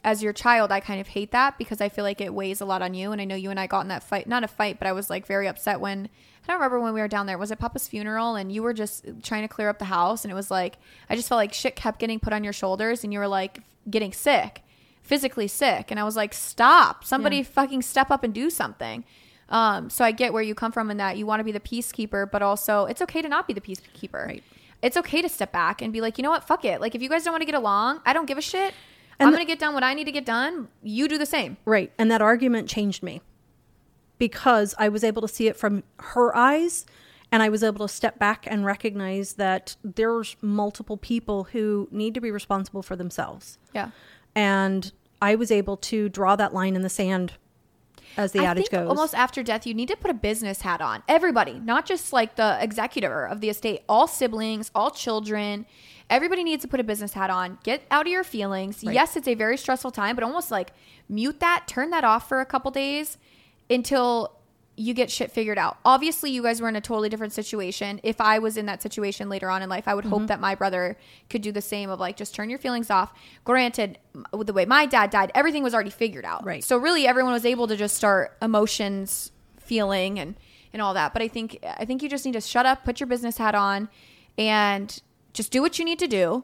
as your child, I kind of hate that because I feel like it weighs a lot on you. And I know you and I got in that fight, not a fight, but I was like very upset when, I don't remember when we were down there, was it Papa's funeral? And you were just trying to clear up the house. And it was like, I just felt like shit kept getting put on your shoulders and you were like getting sick, physically sick. And I was like, stop, somebody fucking step up and do something. So I get where you come from in that you want to be the peacekeeper, but also it's okay to not be the peacekeeper. Right. It's okay to step back and be like, you know what? Fuck it. Like if you guys don't want to get along, I don't give a shit. And I'm going to get done what I need to get done. You do the same. Right. And that argument changed me because I was able to see it from her eyes and I was able to step back and recognize that there's multiple people who need to be responsible for themselves. Yeah. And I was able to draw that line in the sand as the adage goes. Almost after death, you need to put a business hat on. Everybody, not just like the executor of the estate, all siblings, all children. Everybody needs to put a business hat on. Get out of your feelings. Right. Yes, it's a very stressful time, but almost like mute that, turn that off for a couple days until you get shit figured out. Obviously, you guys were in a totally different situation. If I was in that situation later on in life, I would hope that my brother could do the same of like, just turn your feelings off. Granted, with the way my dad died, everything was already figured out. Right. So really everyone was able to just start emotions, feeling and all that. But I think you just need to shut up, put your business hat on and just do what you need to do.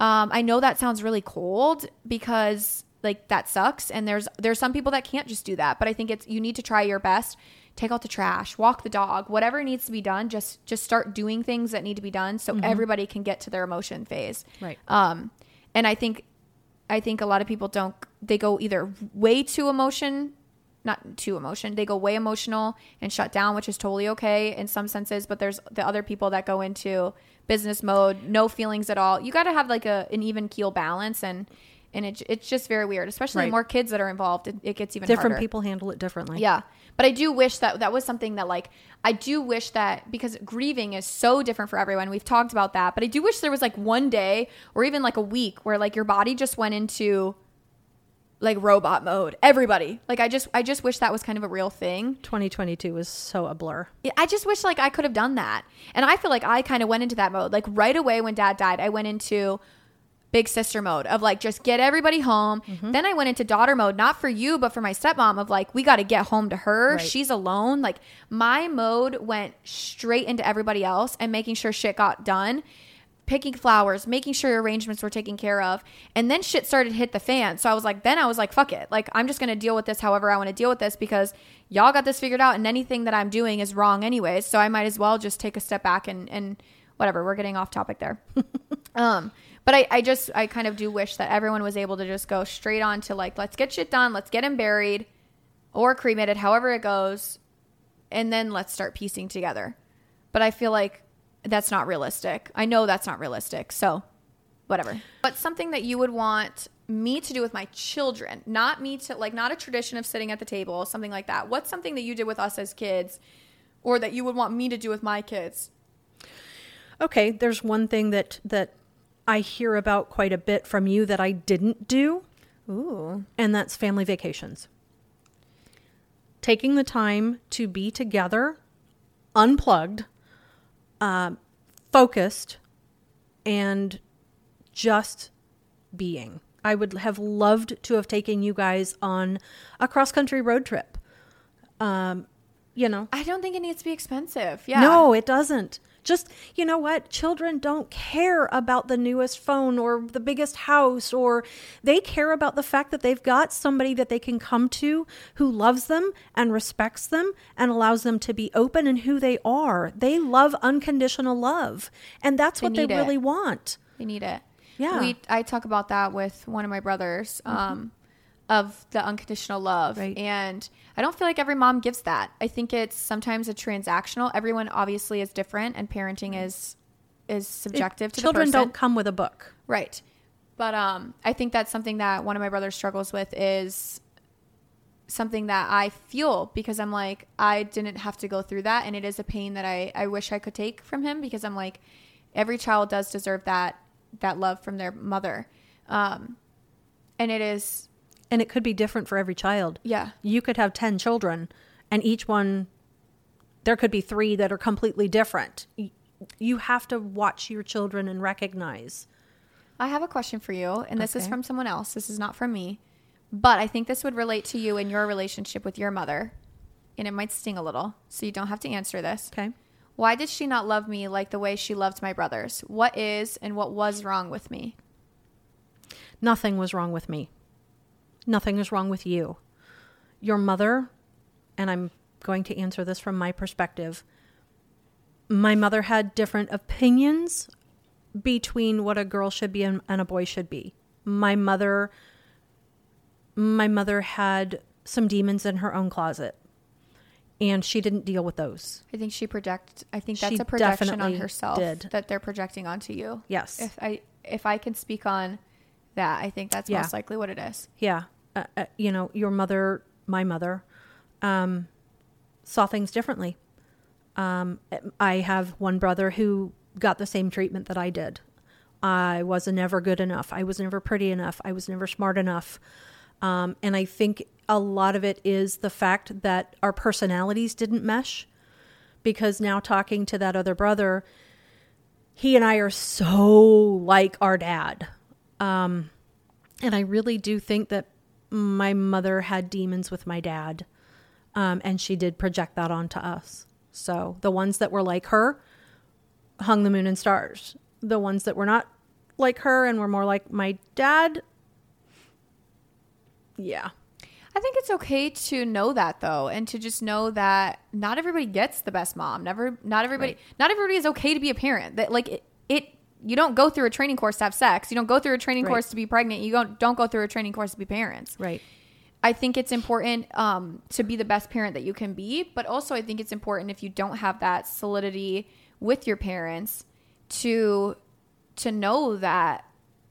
I know that sounds really cold because like that sucks. And there's some people that can't just do that, but I think you need to try your best, take out the trash, walk the dog, whatever needs to be done. Just start doing things that need to be done so everybody can get to their emotion phase. Right. And I think a lot of people they go either way too emotion, not too emotion. They go way emotional and shut down, which is totally okay in some senses, but there's the other people that go into business mode, no feelings at all. You got to have like an even keel balance, and it's just very weird, especially the more kids that are involved. It gets even different. Harder. People handle it differently. Yeah, but I do wish that was something that like I do wish that because grieving is so different for everyone. We've talked about that, but I do wish there was like one day or even like a week where like your body just went into like robot mode. Everybody. Like I just wish that was kind of a real thing. 2022 was so a blur. I just wish like I could have done that. And I feel like I kind of went into that mode. Like right away when dad died, I went into big sister mode of like just get everybody home. Mm-hmm. Then I went into daughter mode, not for you, but for my stepmom of like we got to get home to her. Right. She's alone. Like my mode went straight into everybody else and making sure shit got done. Picking flowers, making sure arrangements were taken care of. And then shit started to hit the fan. So I was like, fuck it. Like, I'm just going to deal with this however I want to deal with this because y'all got this figured out and anything that I'm doing is wrong anyways. So I might as well just take a step back and whatever. We're getting off topic there. But I kind of do wish that everyone was able to just go straight on to like, let's get shit done. Let's get him buried or cremated, however it goes. And then let's start piecing together. But I feel like that's not realistic. I know that's not realistic. So whatever. What's something that you would want me to do with my children? Not me to like, not a tradition of sitting at the table, something like that. What's something that you did with us as kids or that you would want me to do with my kids? Okay. There's one thing that I hear about quite a bit from you that I didn't do. Ooh. And that's family vacations. Taking the time to be together, unplugged, focused and just being. I would have loved to have taken you guys on a cross-country road trip. I don't think it needs to be expensive. Yeah. No, it doesn't. Just, you know what? Children don't care about the newest phone or the biggest house, or they care about the fact that they've got somebody that they can come to who loves them and respects them and allows them to be open in who they are. They love unconditional love, and that's what they really want. They need it. Yeah. I talk about that with one of my brothers, of the unconditional love. Right. And I don't feel like every mom gives that. I think it's sometimes a transactional. Everyone obviously is different, and parenting is subjective to the person. Children don't come with a book. Right. But I think that's something that one of my brothers struggles with, is something that I feel, because I'm like, I didn't have to go through that. And it is a pain that I wish I could take from him, because I'm like, every child does deserve that love from their mother. And it could be different for every child. Yeah. You could have 10 children, and each one, there could be 3 that are completely different. You have to watch your children and recognize. I have a question for you, and this is from someone else. This is not from me, but I think this would relate to you in your relationship with your mother, and it might sting a little, so you don't have to answer this. Okay. Why did she not love me like the way she loved my brothers? What is and what was wrong with me? Nothing was wrong with me. Nothing is wrong with you. Your mother, and I'm going to answer this from my perspective, my mother had different opinions between what a girl should be and a boy should be. My mother had some demons in her own closet, and she didn't deal with those. I think that's a projection on herself that they're projecting onto you. Yes. If I can speak on that, I think that's most likely what it is. Yeah. You know, your mother, my mother, saw things differently. I have one brother who got the same treatment that I did. I was never good enough. I was never pretty enough. I was never smart enough. And I think a lot of it is the fact that our personalities didn't mesh, because now talking to that other brother, he and I are so like our dad. And I really do think that my mother had demons with my dad, and she did project that onto us. So the ones that were like her hung the moon and stars. The ones that were not like her and were more like my dad. Yeah. I think it's okay to know that, though, and to just know that not everybody gets the best mom. Not everybody is okay to be a parent. That you don't go through a training course to have sex. You don't go through a training course to be pregnant. You don't go through a training course to be parents. Right. I think it's important to be the best parent that you can be, but also I think it's important, if you don't have that solidity with your parents, to know that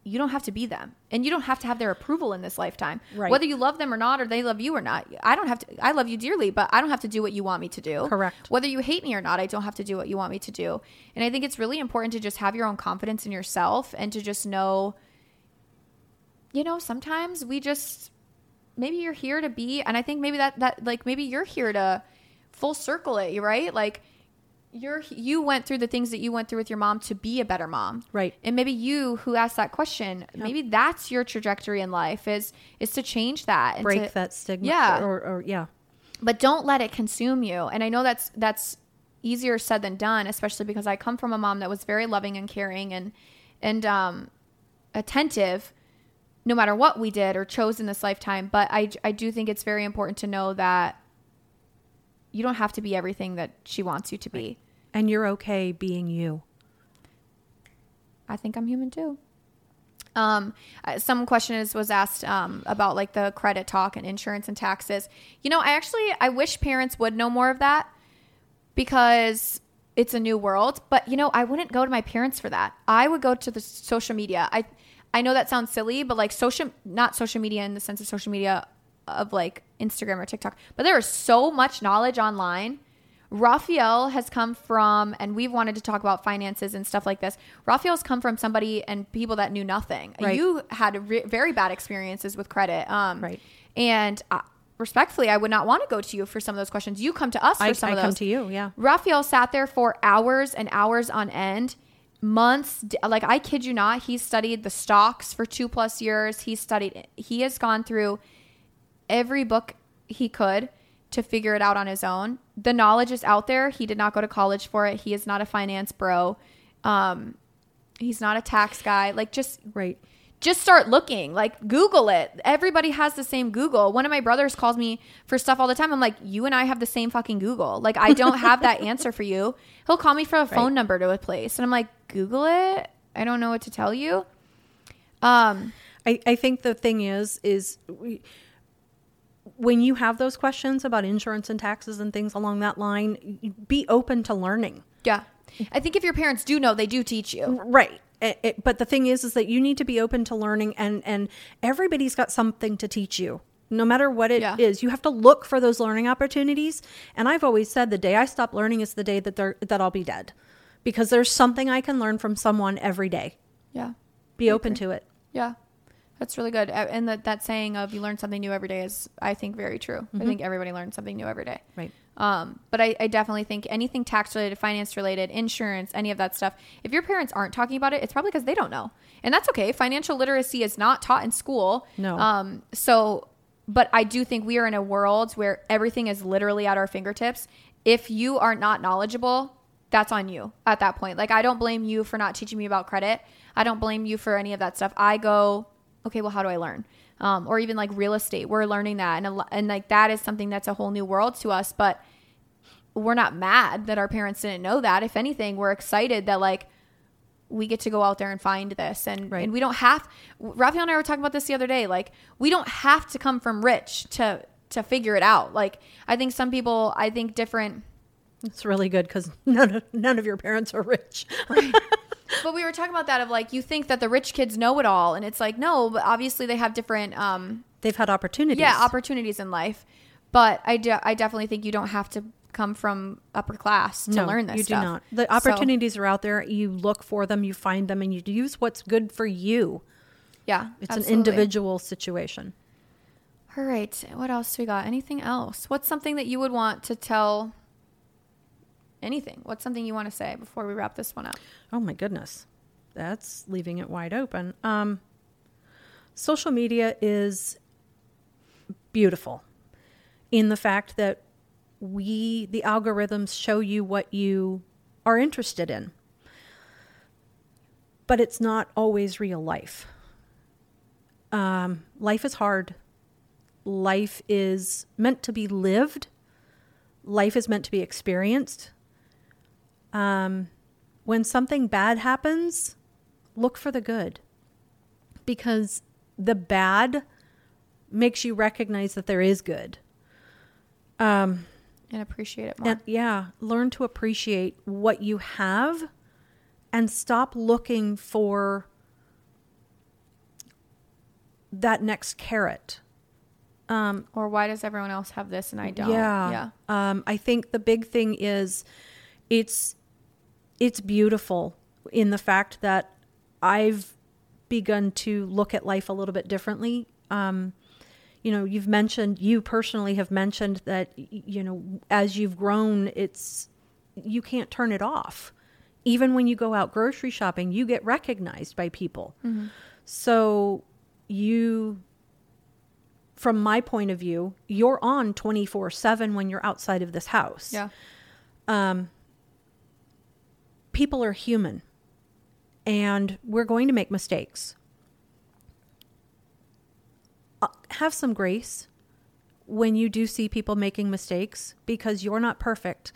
you don't have to be them, and you don't have to have their approval in this lifetime, right, whether you love them or not, or they love you or not. I love you dearly, but I don't have to do what you want me to do. Correct. Whether you hate me or not, I don't have to do what you want me to do. And I think it's really important to just have your own confidence in yourself, and to just know, you know, sometimes maybe you're here to be, and I think maybe maybe you're here to full circle it, right? Like, you went through the things that you went through with your mom to be a better mom. Right. And maybe you who asked that question, maybe that's your trajectory in life is to change that. And break that stigma. Yeah. But don't let it consume you. And I know that's easier said than done, especially because I come from a mom that was very loving and caring and attentive, no matter what we did or chose in this lifetime. But I do think it's very important to know that you don't have to be everything that she wants you to be. Right. And you're okay being you. I think I'm human too. Some question was asked about like the credit talk and insurance and taxes. You know, I wish parents would know more of that, because it's a new world. But, you know, I wouldn't go to my parents for that. I would go to the social media. I know that sounds silly, but like not social media in the sense of social media of like Instagram or TikTok, but there is so much knowledge online. Raphael has come from, and we've wanted to talk about finances and stuff like this. Raphael's come from somebody and people that knew nothing. Right. You had very bad experiences with credit. Right. And respectfully, I would not want to go to you for some of those questions. You come to us for some of those. I come to you, yeah. Raphael sat there for hours and hours on end, months. Like, I kid you not, he studied the stocks for 2+ years. He has gone through every book he could. to figure it out on his own. The knowledge is out there. He did not go to college for it. He is not a finance bro. He's not a tax guy. Like, just right. Just start looking. Like, Google it. Everybody has the same Google. One of my brothers calls me for stuff all the time. I'm like, you and I have the same fucking Google. Like, I don't have that answer for you. He'll call me for a phone number to a place. And I'm like, Google it? I don't know what to tell you. I think the thing is when you have those questions about insurance and taxes and things along that line, be open to learning. Yeah. I think if your parents do know, they do teach you. Right. But the thing is that you need to be open to learning, and everybody's got something to teach you. No matter what it is, you have to look for those learning opportunities. And I've always said the day I stop learning is the day that I'll be dead, because there's something I can learn from someone every day. Yeah. Be open to it. Yeah. That's really good. And that saying of you learn something new every day is, I think, very true. Mm-hmm. I think everybody learns something new every day. Right. But I definitely think anything tax related, finance related, insurance, any of that stuff, if your parents aren't talking about it, it's probably because they don't know. And that's okay. Financial literacy is not taught in school. No. But I do think we are in a world where everything is literally at our fingertips. If you are not knowledgeable, that's on you at that point. Like, I don't blame you for not teaching me about credit. I don't blame you for any of that stuff. I go, okay, well, how do I learn? Or even like real estate, we're learning that. And like, that is something that's a whole new world to us, but we're not mad that our parents didn't know that. If anything, we're excited that like we get to go out there and find this. And we don't have, Raphael and I were talking about this the other day. Like, we don't have to come from rich to figure it out. Like, I think some people, different. It's really good. 'Cause none of your parents are rich. Right. But we were talking about that of like, you think that the rich kids know it all, and it's like, no, but obviously they have different they've had opportunities. Yeah, opportunities in life. But I definitely think you don't have to come from upper class to learn this stuff. No, you do not. The opportunities are out there. You look for them, you find them, and you use what's good for you. Yeah. It's an individual situation. All right. What else do we got? Anything else? What's something that you would want to tell anything? What's something you want to say before we wrap this one up? Oh my goodness. That's leaving it wide open. Social media is beautiful in the fact that the algorithms show you what you are interested in, but it's not always real life. Life is hard. Life is meant to be lived. Life is meant to be experienced. When something bad happens, look for the good, because the bad makes you recognize that there is good. And appreciate it more. Learn to appreciate what you have and stop looking for that next carrot. Or why does everyone else have this and I don't? Yeah. I think the big thing is it's beautiful in the fact that I've begun to look at life a little bit differently. You personally have mentioned that, as you've grown, you can't turn it off. Even when you go out grocery shopping, you get recognized by people. Mm-hmm. So from my point of view, you're on 24/7 when you're outside of this house. Yeah. People are human, and we're going to make mistakes. Have some grace when you do see people making mistakes, because you're not perfect.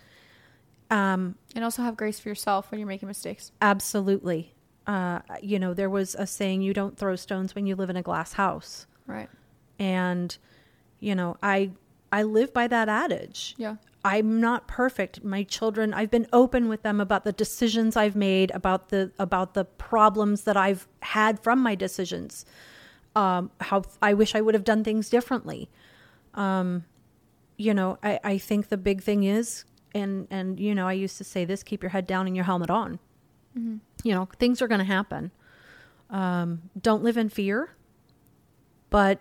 And also have grace for yourself when you're making mistakes. Absolutely. There was a saying, you don't throw stones when you live in a glass house. Right. And, I live by that adage. Yeah. I'm not perfect. My children, I've been open with them about the decisions I've made, about the problems that I've had from my decisions. How I wish I would have done things differently. I think the big thing is, and I used to say this, keep your head down and your helmet on. Mm-hmm. Things are going to happen. Don't live in fear, but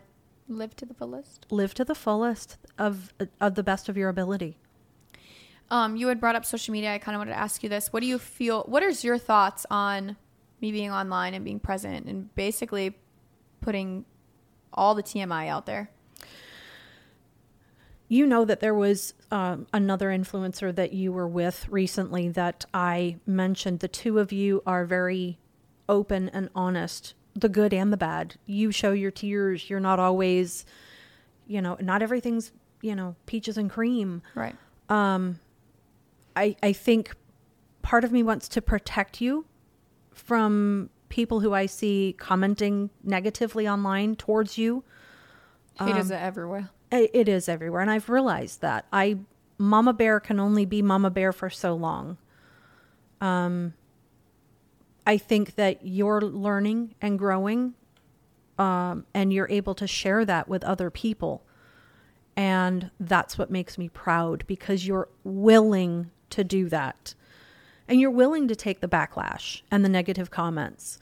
live to the fullest. Live to the fullest of the best of your ability. You had brought up social media. I kind of wanted to ask you this. What is your thoughts on me being online and being present and basically putting all the TMI out there? you know that there was another influencer that you were with recently that I mentioned. The two of you are very open and honest, the good and the bad. You show your tears. You're not always, you know, not everything's, you know, peaches and cream. Right. I think part of me wants to protect you from people who I see commenting negatively online towards you. It is everywhere. It is everywhere. And I've realized that Mama Bear can only be Mama Bear for so long. I think that you're learning and growing, and you're able to share that with other people. And that's what makes me proud, because you're willing to do that. And you're willing to take the backlash and the negative comments.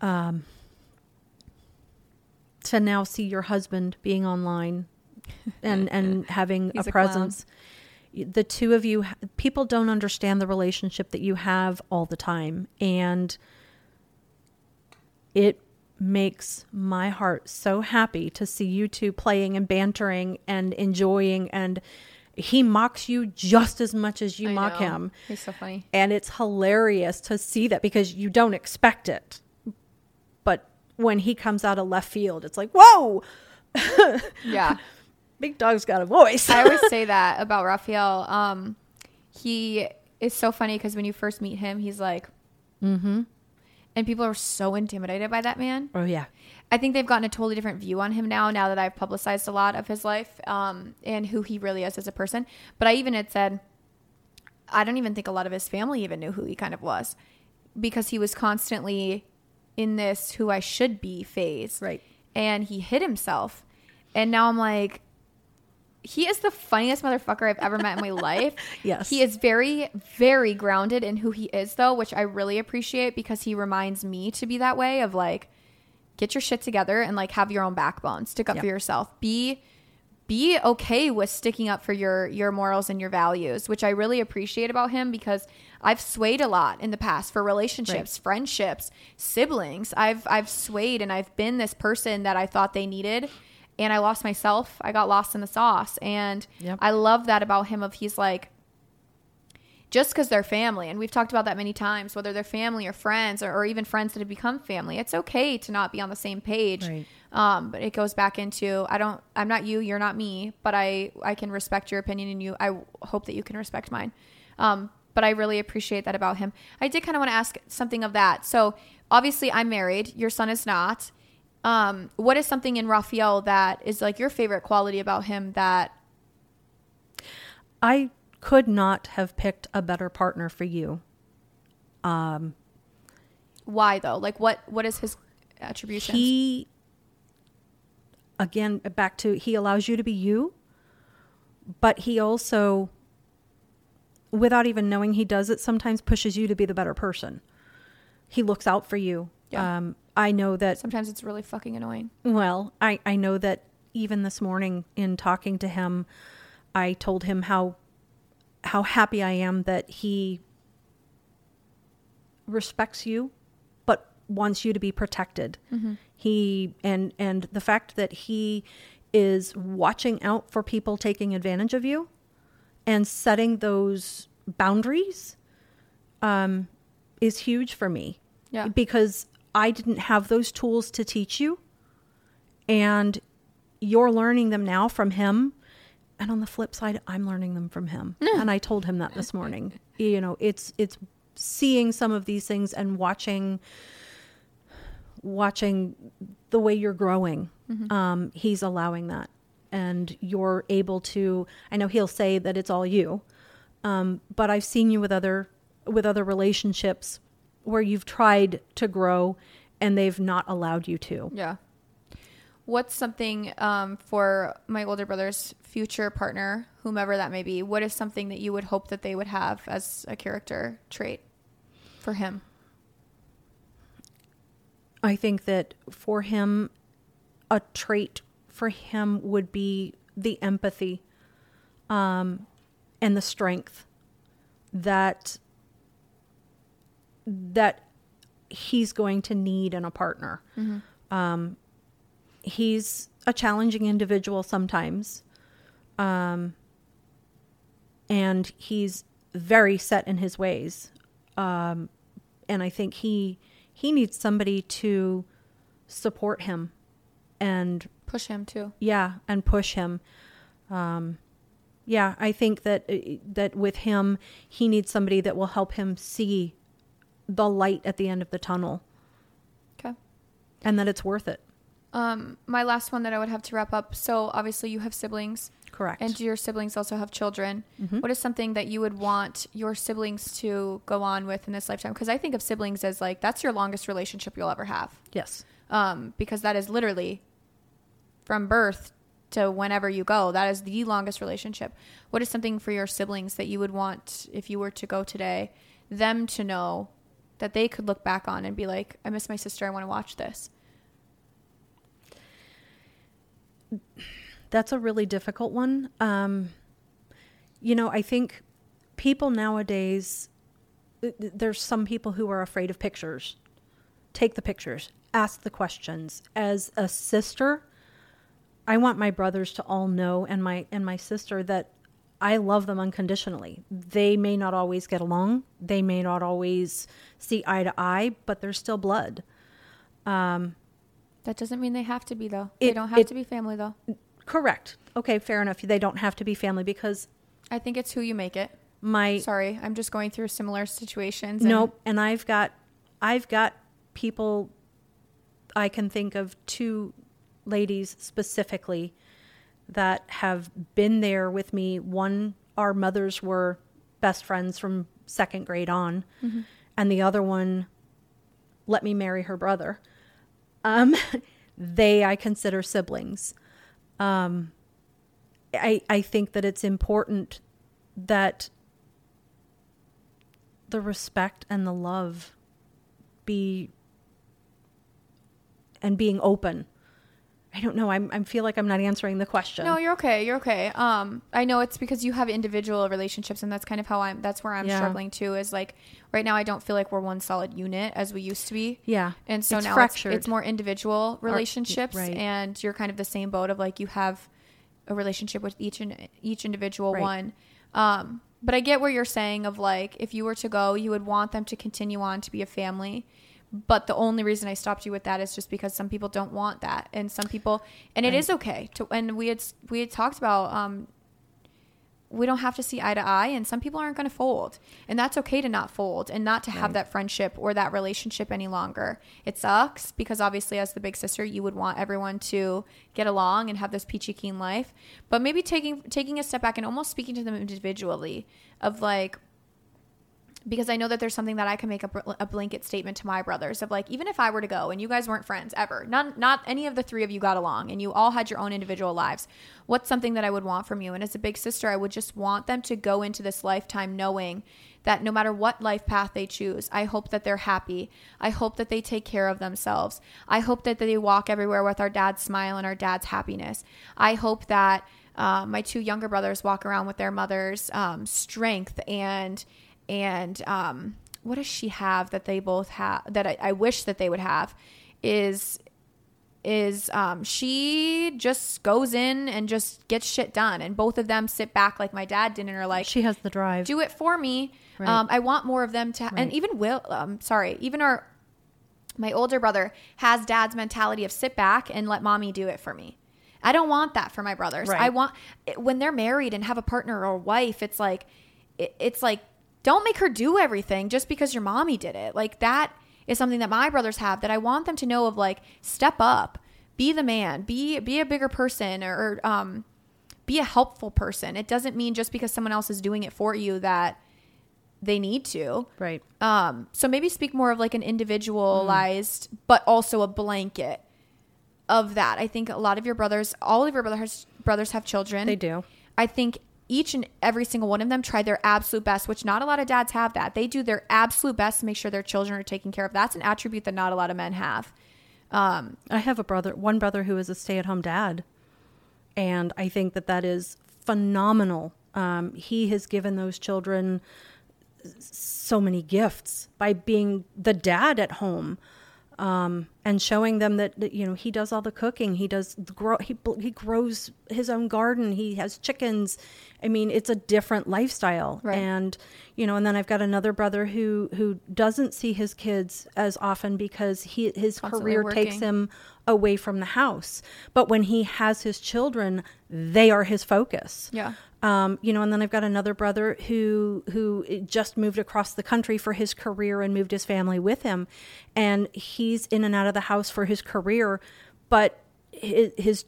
To now see your husband being online and having a presence. The two of you, people don't understand the relationship that you have all the time. And it makes my heart so happy to see you two playing and bantering and enjoying, and he mocks you just as much as you mock him. He's so funny. And it's hilarious to see that, because you don't expect it. But when he comes out of left field, it's like, whoa. Yeah. Big dog's got a voice. I always say that about Raphael. He is so funny, because when you first meet him, he's like, mm-hmm. And people are so intimidated by that man. Oh, yeah. I think they've gotten a totally different view on him now that I've publicized a lot of his life and who he really is as a person. But I even had said, I don't even think a lot of his family even knew who he kind of was, because he was constantly in this who I should be phase. Right. And he hid himself. And now I'm like, he is the funniest motherfucker I've ever met in my life. Yes. He is very, very grounded in who he is, though, which I really appreciate, because he reminds me to be that way of, like, get your shit together and, like, have your own backbone. Stick up for yourself. Be okay with sticking up for your morals and your values, which I really appreciate about him, because I've swayed a lot in the past for relationships, friendships, siblings. I've swayed, and I've been this person that I thought they needed. And I lost myself. I got lost in the sauce. And I love that about him, of he's like, just because they're family, and we've talked about that many times, whether they're family or friends, or even friends that have become family, it's okay to not be on the same page. Right. But it goes back into, I'm not you, you're not me, but I can respect your opinion, and I hope that you can respect mine. But I really appreciate that about him. I did kind of want to ask something of that. So obviously I'm married. Your son is not. What is something in Raphael that is, like, your favorite quality about him that? I could not have picked a better partner for you. Why though? Like, what is his attribution? He, again, back to, he allows you to be you, but he also, without even knowing he does it, sometimes pushes you to be the better person. He looks out for you. Yeah. I know that sometimes it's really fucking annoying. Well, I know that even this morning in talking to him, I told him how happy I am that he respects you, but wants you to be protected. Mm-hmm. He, and the fact that he is watching out for people taking advantage of you and setting those boundaries, is huge for me. Yeah. Because I didn't have those tools to teach you, and you're learning them now from him. And on the flip side, I'm learning them from him. And I told him that this morning. You know, it's seeing some of these things and watching the way you're growing. Mm-hmm. He's allowing that, and you're able to, I know he'll say that it's all you. But I've seen you with other relationships where you've tried to grow and they've not allowed you to. Yeah. What's something for my older brother's future partner, whomever that may be, what is something that you would hope that they would have as a character trait for him? I think that for him, a trait for him would be the empathy and the strength that he's going to need in a partner. Mm-hmm. He's a challenging individual sometimes, And he's very set in his ways. And I think he needs somebody to support him and push him too. Yeah. And push him. Yeah, I think that with him, he needs somebody that will help him see the light at the end of the tunnel. Okay. And that it's worth it. My last one that I would have to wrap up. So obviously you have siblings. Correct. And your siblings also have children. Mm-hmm. What is something that you would want your siblings to go on with in this lifetime? Because I think of siblings as like, that's your longest relationship you'll ever have. Yes. Because that is literally from birth to whenever you go, that is the longest relationship. What is something for your siblings that you would want, if you were to go today, them to know that they could look back on and be like, I miss my sister. I want to watch this. That's a really difficult one. I think people nowadays, there's some people who are afraid of pictures. Take the pictures, ask the questions. As a sister, I want my brothers to all know, and my sister, that I love them unconditionally. They may not always get along. They may not always see eye to eye, but they're still blood. That doesn't mean they have to be, though. They don't have to be family, though. Correct. Okay, fair enough. They don't have to be family, because I think it's who you make it. Sorry, I'm just going through similar situations. Nope. And I've got people, I can think of two ladies specifically that have been there with me. One, our mothers were best friends from second grade on, mm-hmm. and the other one let me marry her brother. I consider siblings. I think that it's important that the respect and the love being open. I don't know. I feel like I'm not answering the question. No, you're okay. You're okay. I know it's because you have individual relationships, and that's kind of how that's where I'm struggling too, is like right now I don't feel like we're one solid unit as we used to be. Yeah. And so now it's more individual relationships, right. And you're kind of the same boat of like, you have a relationship with each individual right. one. But I get what you're saying of like, if you were to go, you would want them to continue on to be a family. But the only reason I stopped you with that is just because some people don't want that. And some people, and it is okay to, and we had talked about, we don't have to see eye to eye, and some people aren't going to fold, and that's okay to not fold and not to have that friendship or that relationship any longer. It sucks because obviously as the big sister, you would want everyone to get along and have this peachy keen life, but maybe taking a step back and almost speaking to them individually of like, because I know that there's something that I can make a blanket statement to my brothers of like, even if I were to go and you guys weren't friends ever, not any of the three of you got along and you all had your own individual lives, what's something that I would want from you? And as a big sister, I would just want them to go into this lifetime knowing that no matter what life path they choose, I hope that they're happy. I hope that they take care of themselves. I hope that they walk everywhere with our dad's smile and our dad's happiness. I hope that my two younger brothers walk around with their mother's strength and what does she have that they both have that I wish that they would have is she just goes in and just gets shit done, and both of them sit back like my dad did and are like, she has the drive, do it for me, right. I want more of them to right. And even my older brother has dad's mentality of sit back and let mommy do it for me. I don't want that for my brothers, right. I want when they're married and have a partner or wife, it's like don't make her do everything just because your mommy did it. Like, that is something that my brothers have that I want them to know of, like, step up, be the man, be a bigger person, or be a helpful person. It doesn't mean just because someone else is doing it for you that they need to. Right. So maybe speak more of like an individualized, but also a blanket of that. I think a lot of your brothers, all of your brothers have children. They do. I think each and every single one of them try their absolute best, which not a lot of dads have that. They do their absolute best to make sure their children are taken care of. That's an attribute that not a lot of men have. I have one brother who is a stay-at-home dad, and I think that is phenomenal. He has given those children so many gifts by being the dad at home. and showing them that, you know, he does all the cooking, he grows his own garden, he has chickens. I mean, it's a different lifestyle. Right. And, you know, and then I've got another brother who doesn't see his kids as often because his career takes him away from the house. But when he has his children, they are his focus. Yeah. You know, and then I've got another brother who just moved across the country for his career and moved his family with him. And he's in and out of the house for his career, but his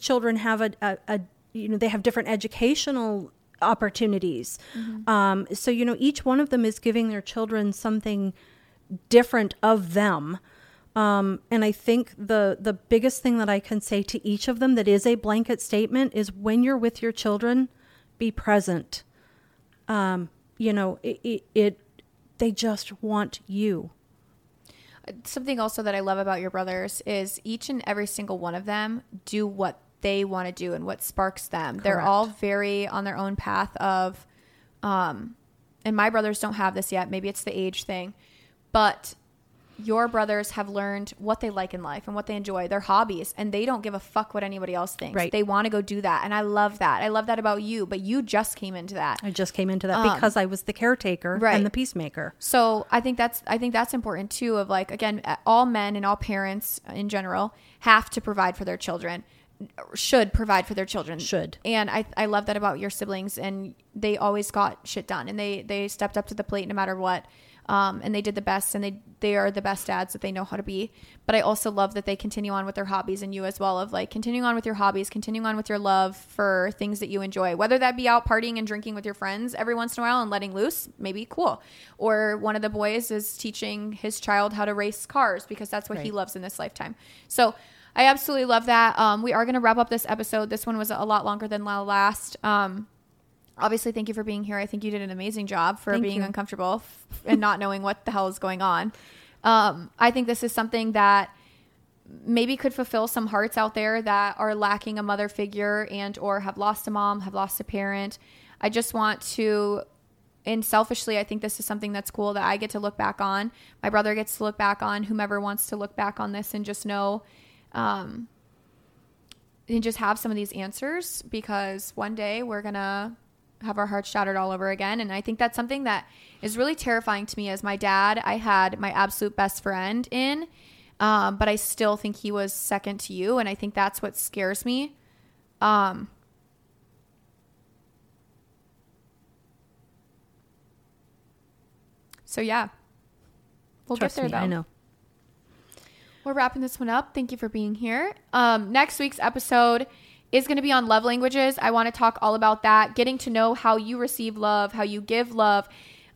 children have they have different educational opportunities. Mm-hmm. So, you know, each one of them is giving their children something different of them. And I think the biggest thing that I can say to each of them that is a blanket statement is when you're with your children, be present. You know, they just want you. Something also that I love about your brothers is each and every single one of them do what they want to do and what sparks them. Correct. They're all very on their own path of, and my brothers don't have this yet. Maybe it's the age thing, but your brothers have learned what they like in life and what they enjoy, their hobbies, and they don't give a fuck what anybody else thinks. Right. They want to go do that. And I love that. I love that about you, but you just came into that. I just came into that because I was the caretaker and the peacemaker. So I think that's important too, of like, again, all men and all parents in general have to provide for their children, should provide for their children. Should. And I love that about your siblings, and they always got shit done, and they stepped up to the plate no matter what. And they did the best, and they are the best dads that they know how to be. But I also love that they continue on with their hobbies, and you as well, of like continuing on with your hobbies, continuing on with your love for things that you enjoy, whether that be out partying and drinking with your friends every once in a while and letting loose, maybe cool. Or one of the boys is teaching his child how to race cars because that's what he loves in this lifetime. So I absolutely love that. We are going to wrap up this episode. This one was a lot longer than the last. Obviously, thank you for being here. I think you did an amazing job for being uncomfortable and not knowing what the hell is going on. I think this is something that maybe could fulfill some hearts out there that are lacking a mother figure and or have lost a mom, have lost a parent. I just want to, and selfishly, I think this is something that's cool that I get to look back on. My brother gets to look back on, whomever wants to look back on this and just know, and just have some of these answers, because one day we're going to have our hearts shattered all over again. And I think that's something that is really terrifying to me. As my dad, I had my absolute best friend in, but I still think he was second to you. And I think that's what scares me. So yeah, we'll Trust get there me, though. I know. We're wrapping this one up. Thank you for being here. Next week's episode is going to be on love languages. I want to talk all about that, getting to know how you receive love, how you give love,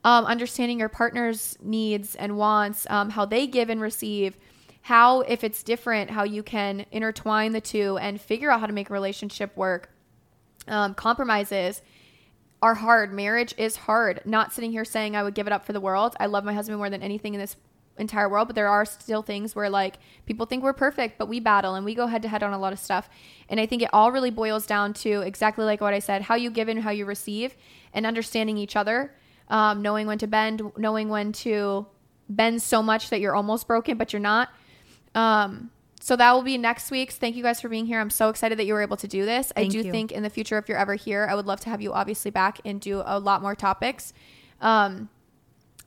understanding your partner's needs and wants, how they give and receive, how, if it's different, how you can intertwine the two and figure out how to make a relationship work. Compromises are hard. Marriage is hard. Not sitting here saying I would give it up for the world. I love my husband more than anything in this entire world, but there are still things where like people think we're perfect, but we battle and we go head to head on a lot of stuff. And I think it all really boils down to exactly like what I said, how you give and how you receive, and understanding each other, knowing when to bend, knowing when to bend so much that you're almost broken, but you're not. So that will be next week's. Thank you guys for being here. I'm so excited that you were able to do this. I think in the future, if you're ever here, I would love to have you obviously back and do a lot more topics.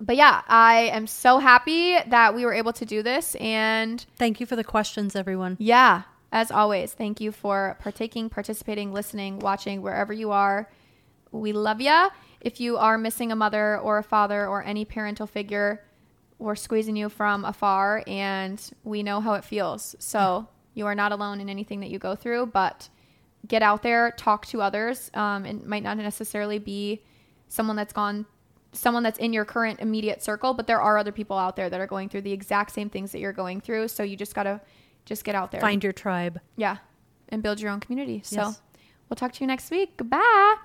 But yeah, I am so happy that we were able to do this, and thank you for the questions, everyone. Yeah, as always, thank you for partaking, participating, listening, watching, wherever you are. We love ya. If you are missing a mother or a father or any parental figure, we're squeezing you from afar, and we know how it feels. So you are not alone in anything that you go through, but get out there, talk to others. It might not necessarily be someone that's in your current immediate circle, but there are other people out there that are going through the exact same things that you're going through. So you just got to get out there. Find your tribe. Yeah. And build your own community. Yes. So we'll talk to you next week. Goodbye.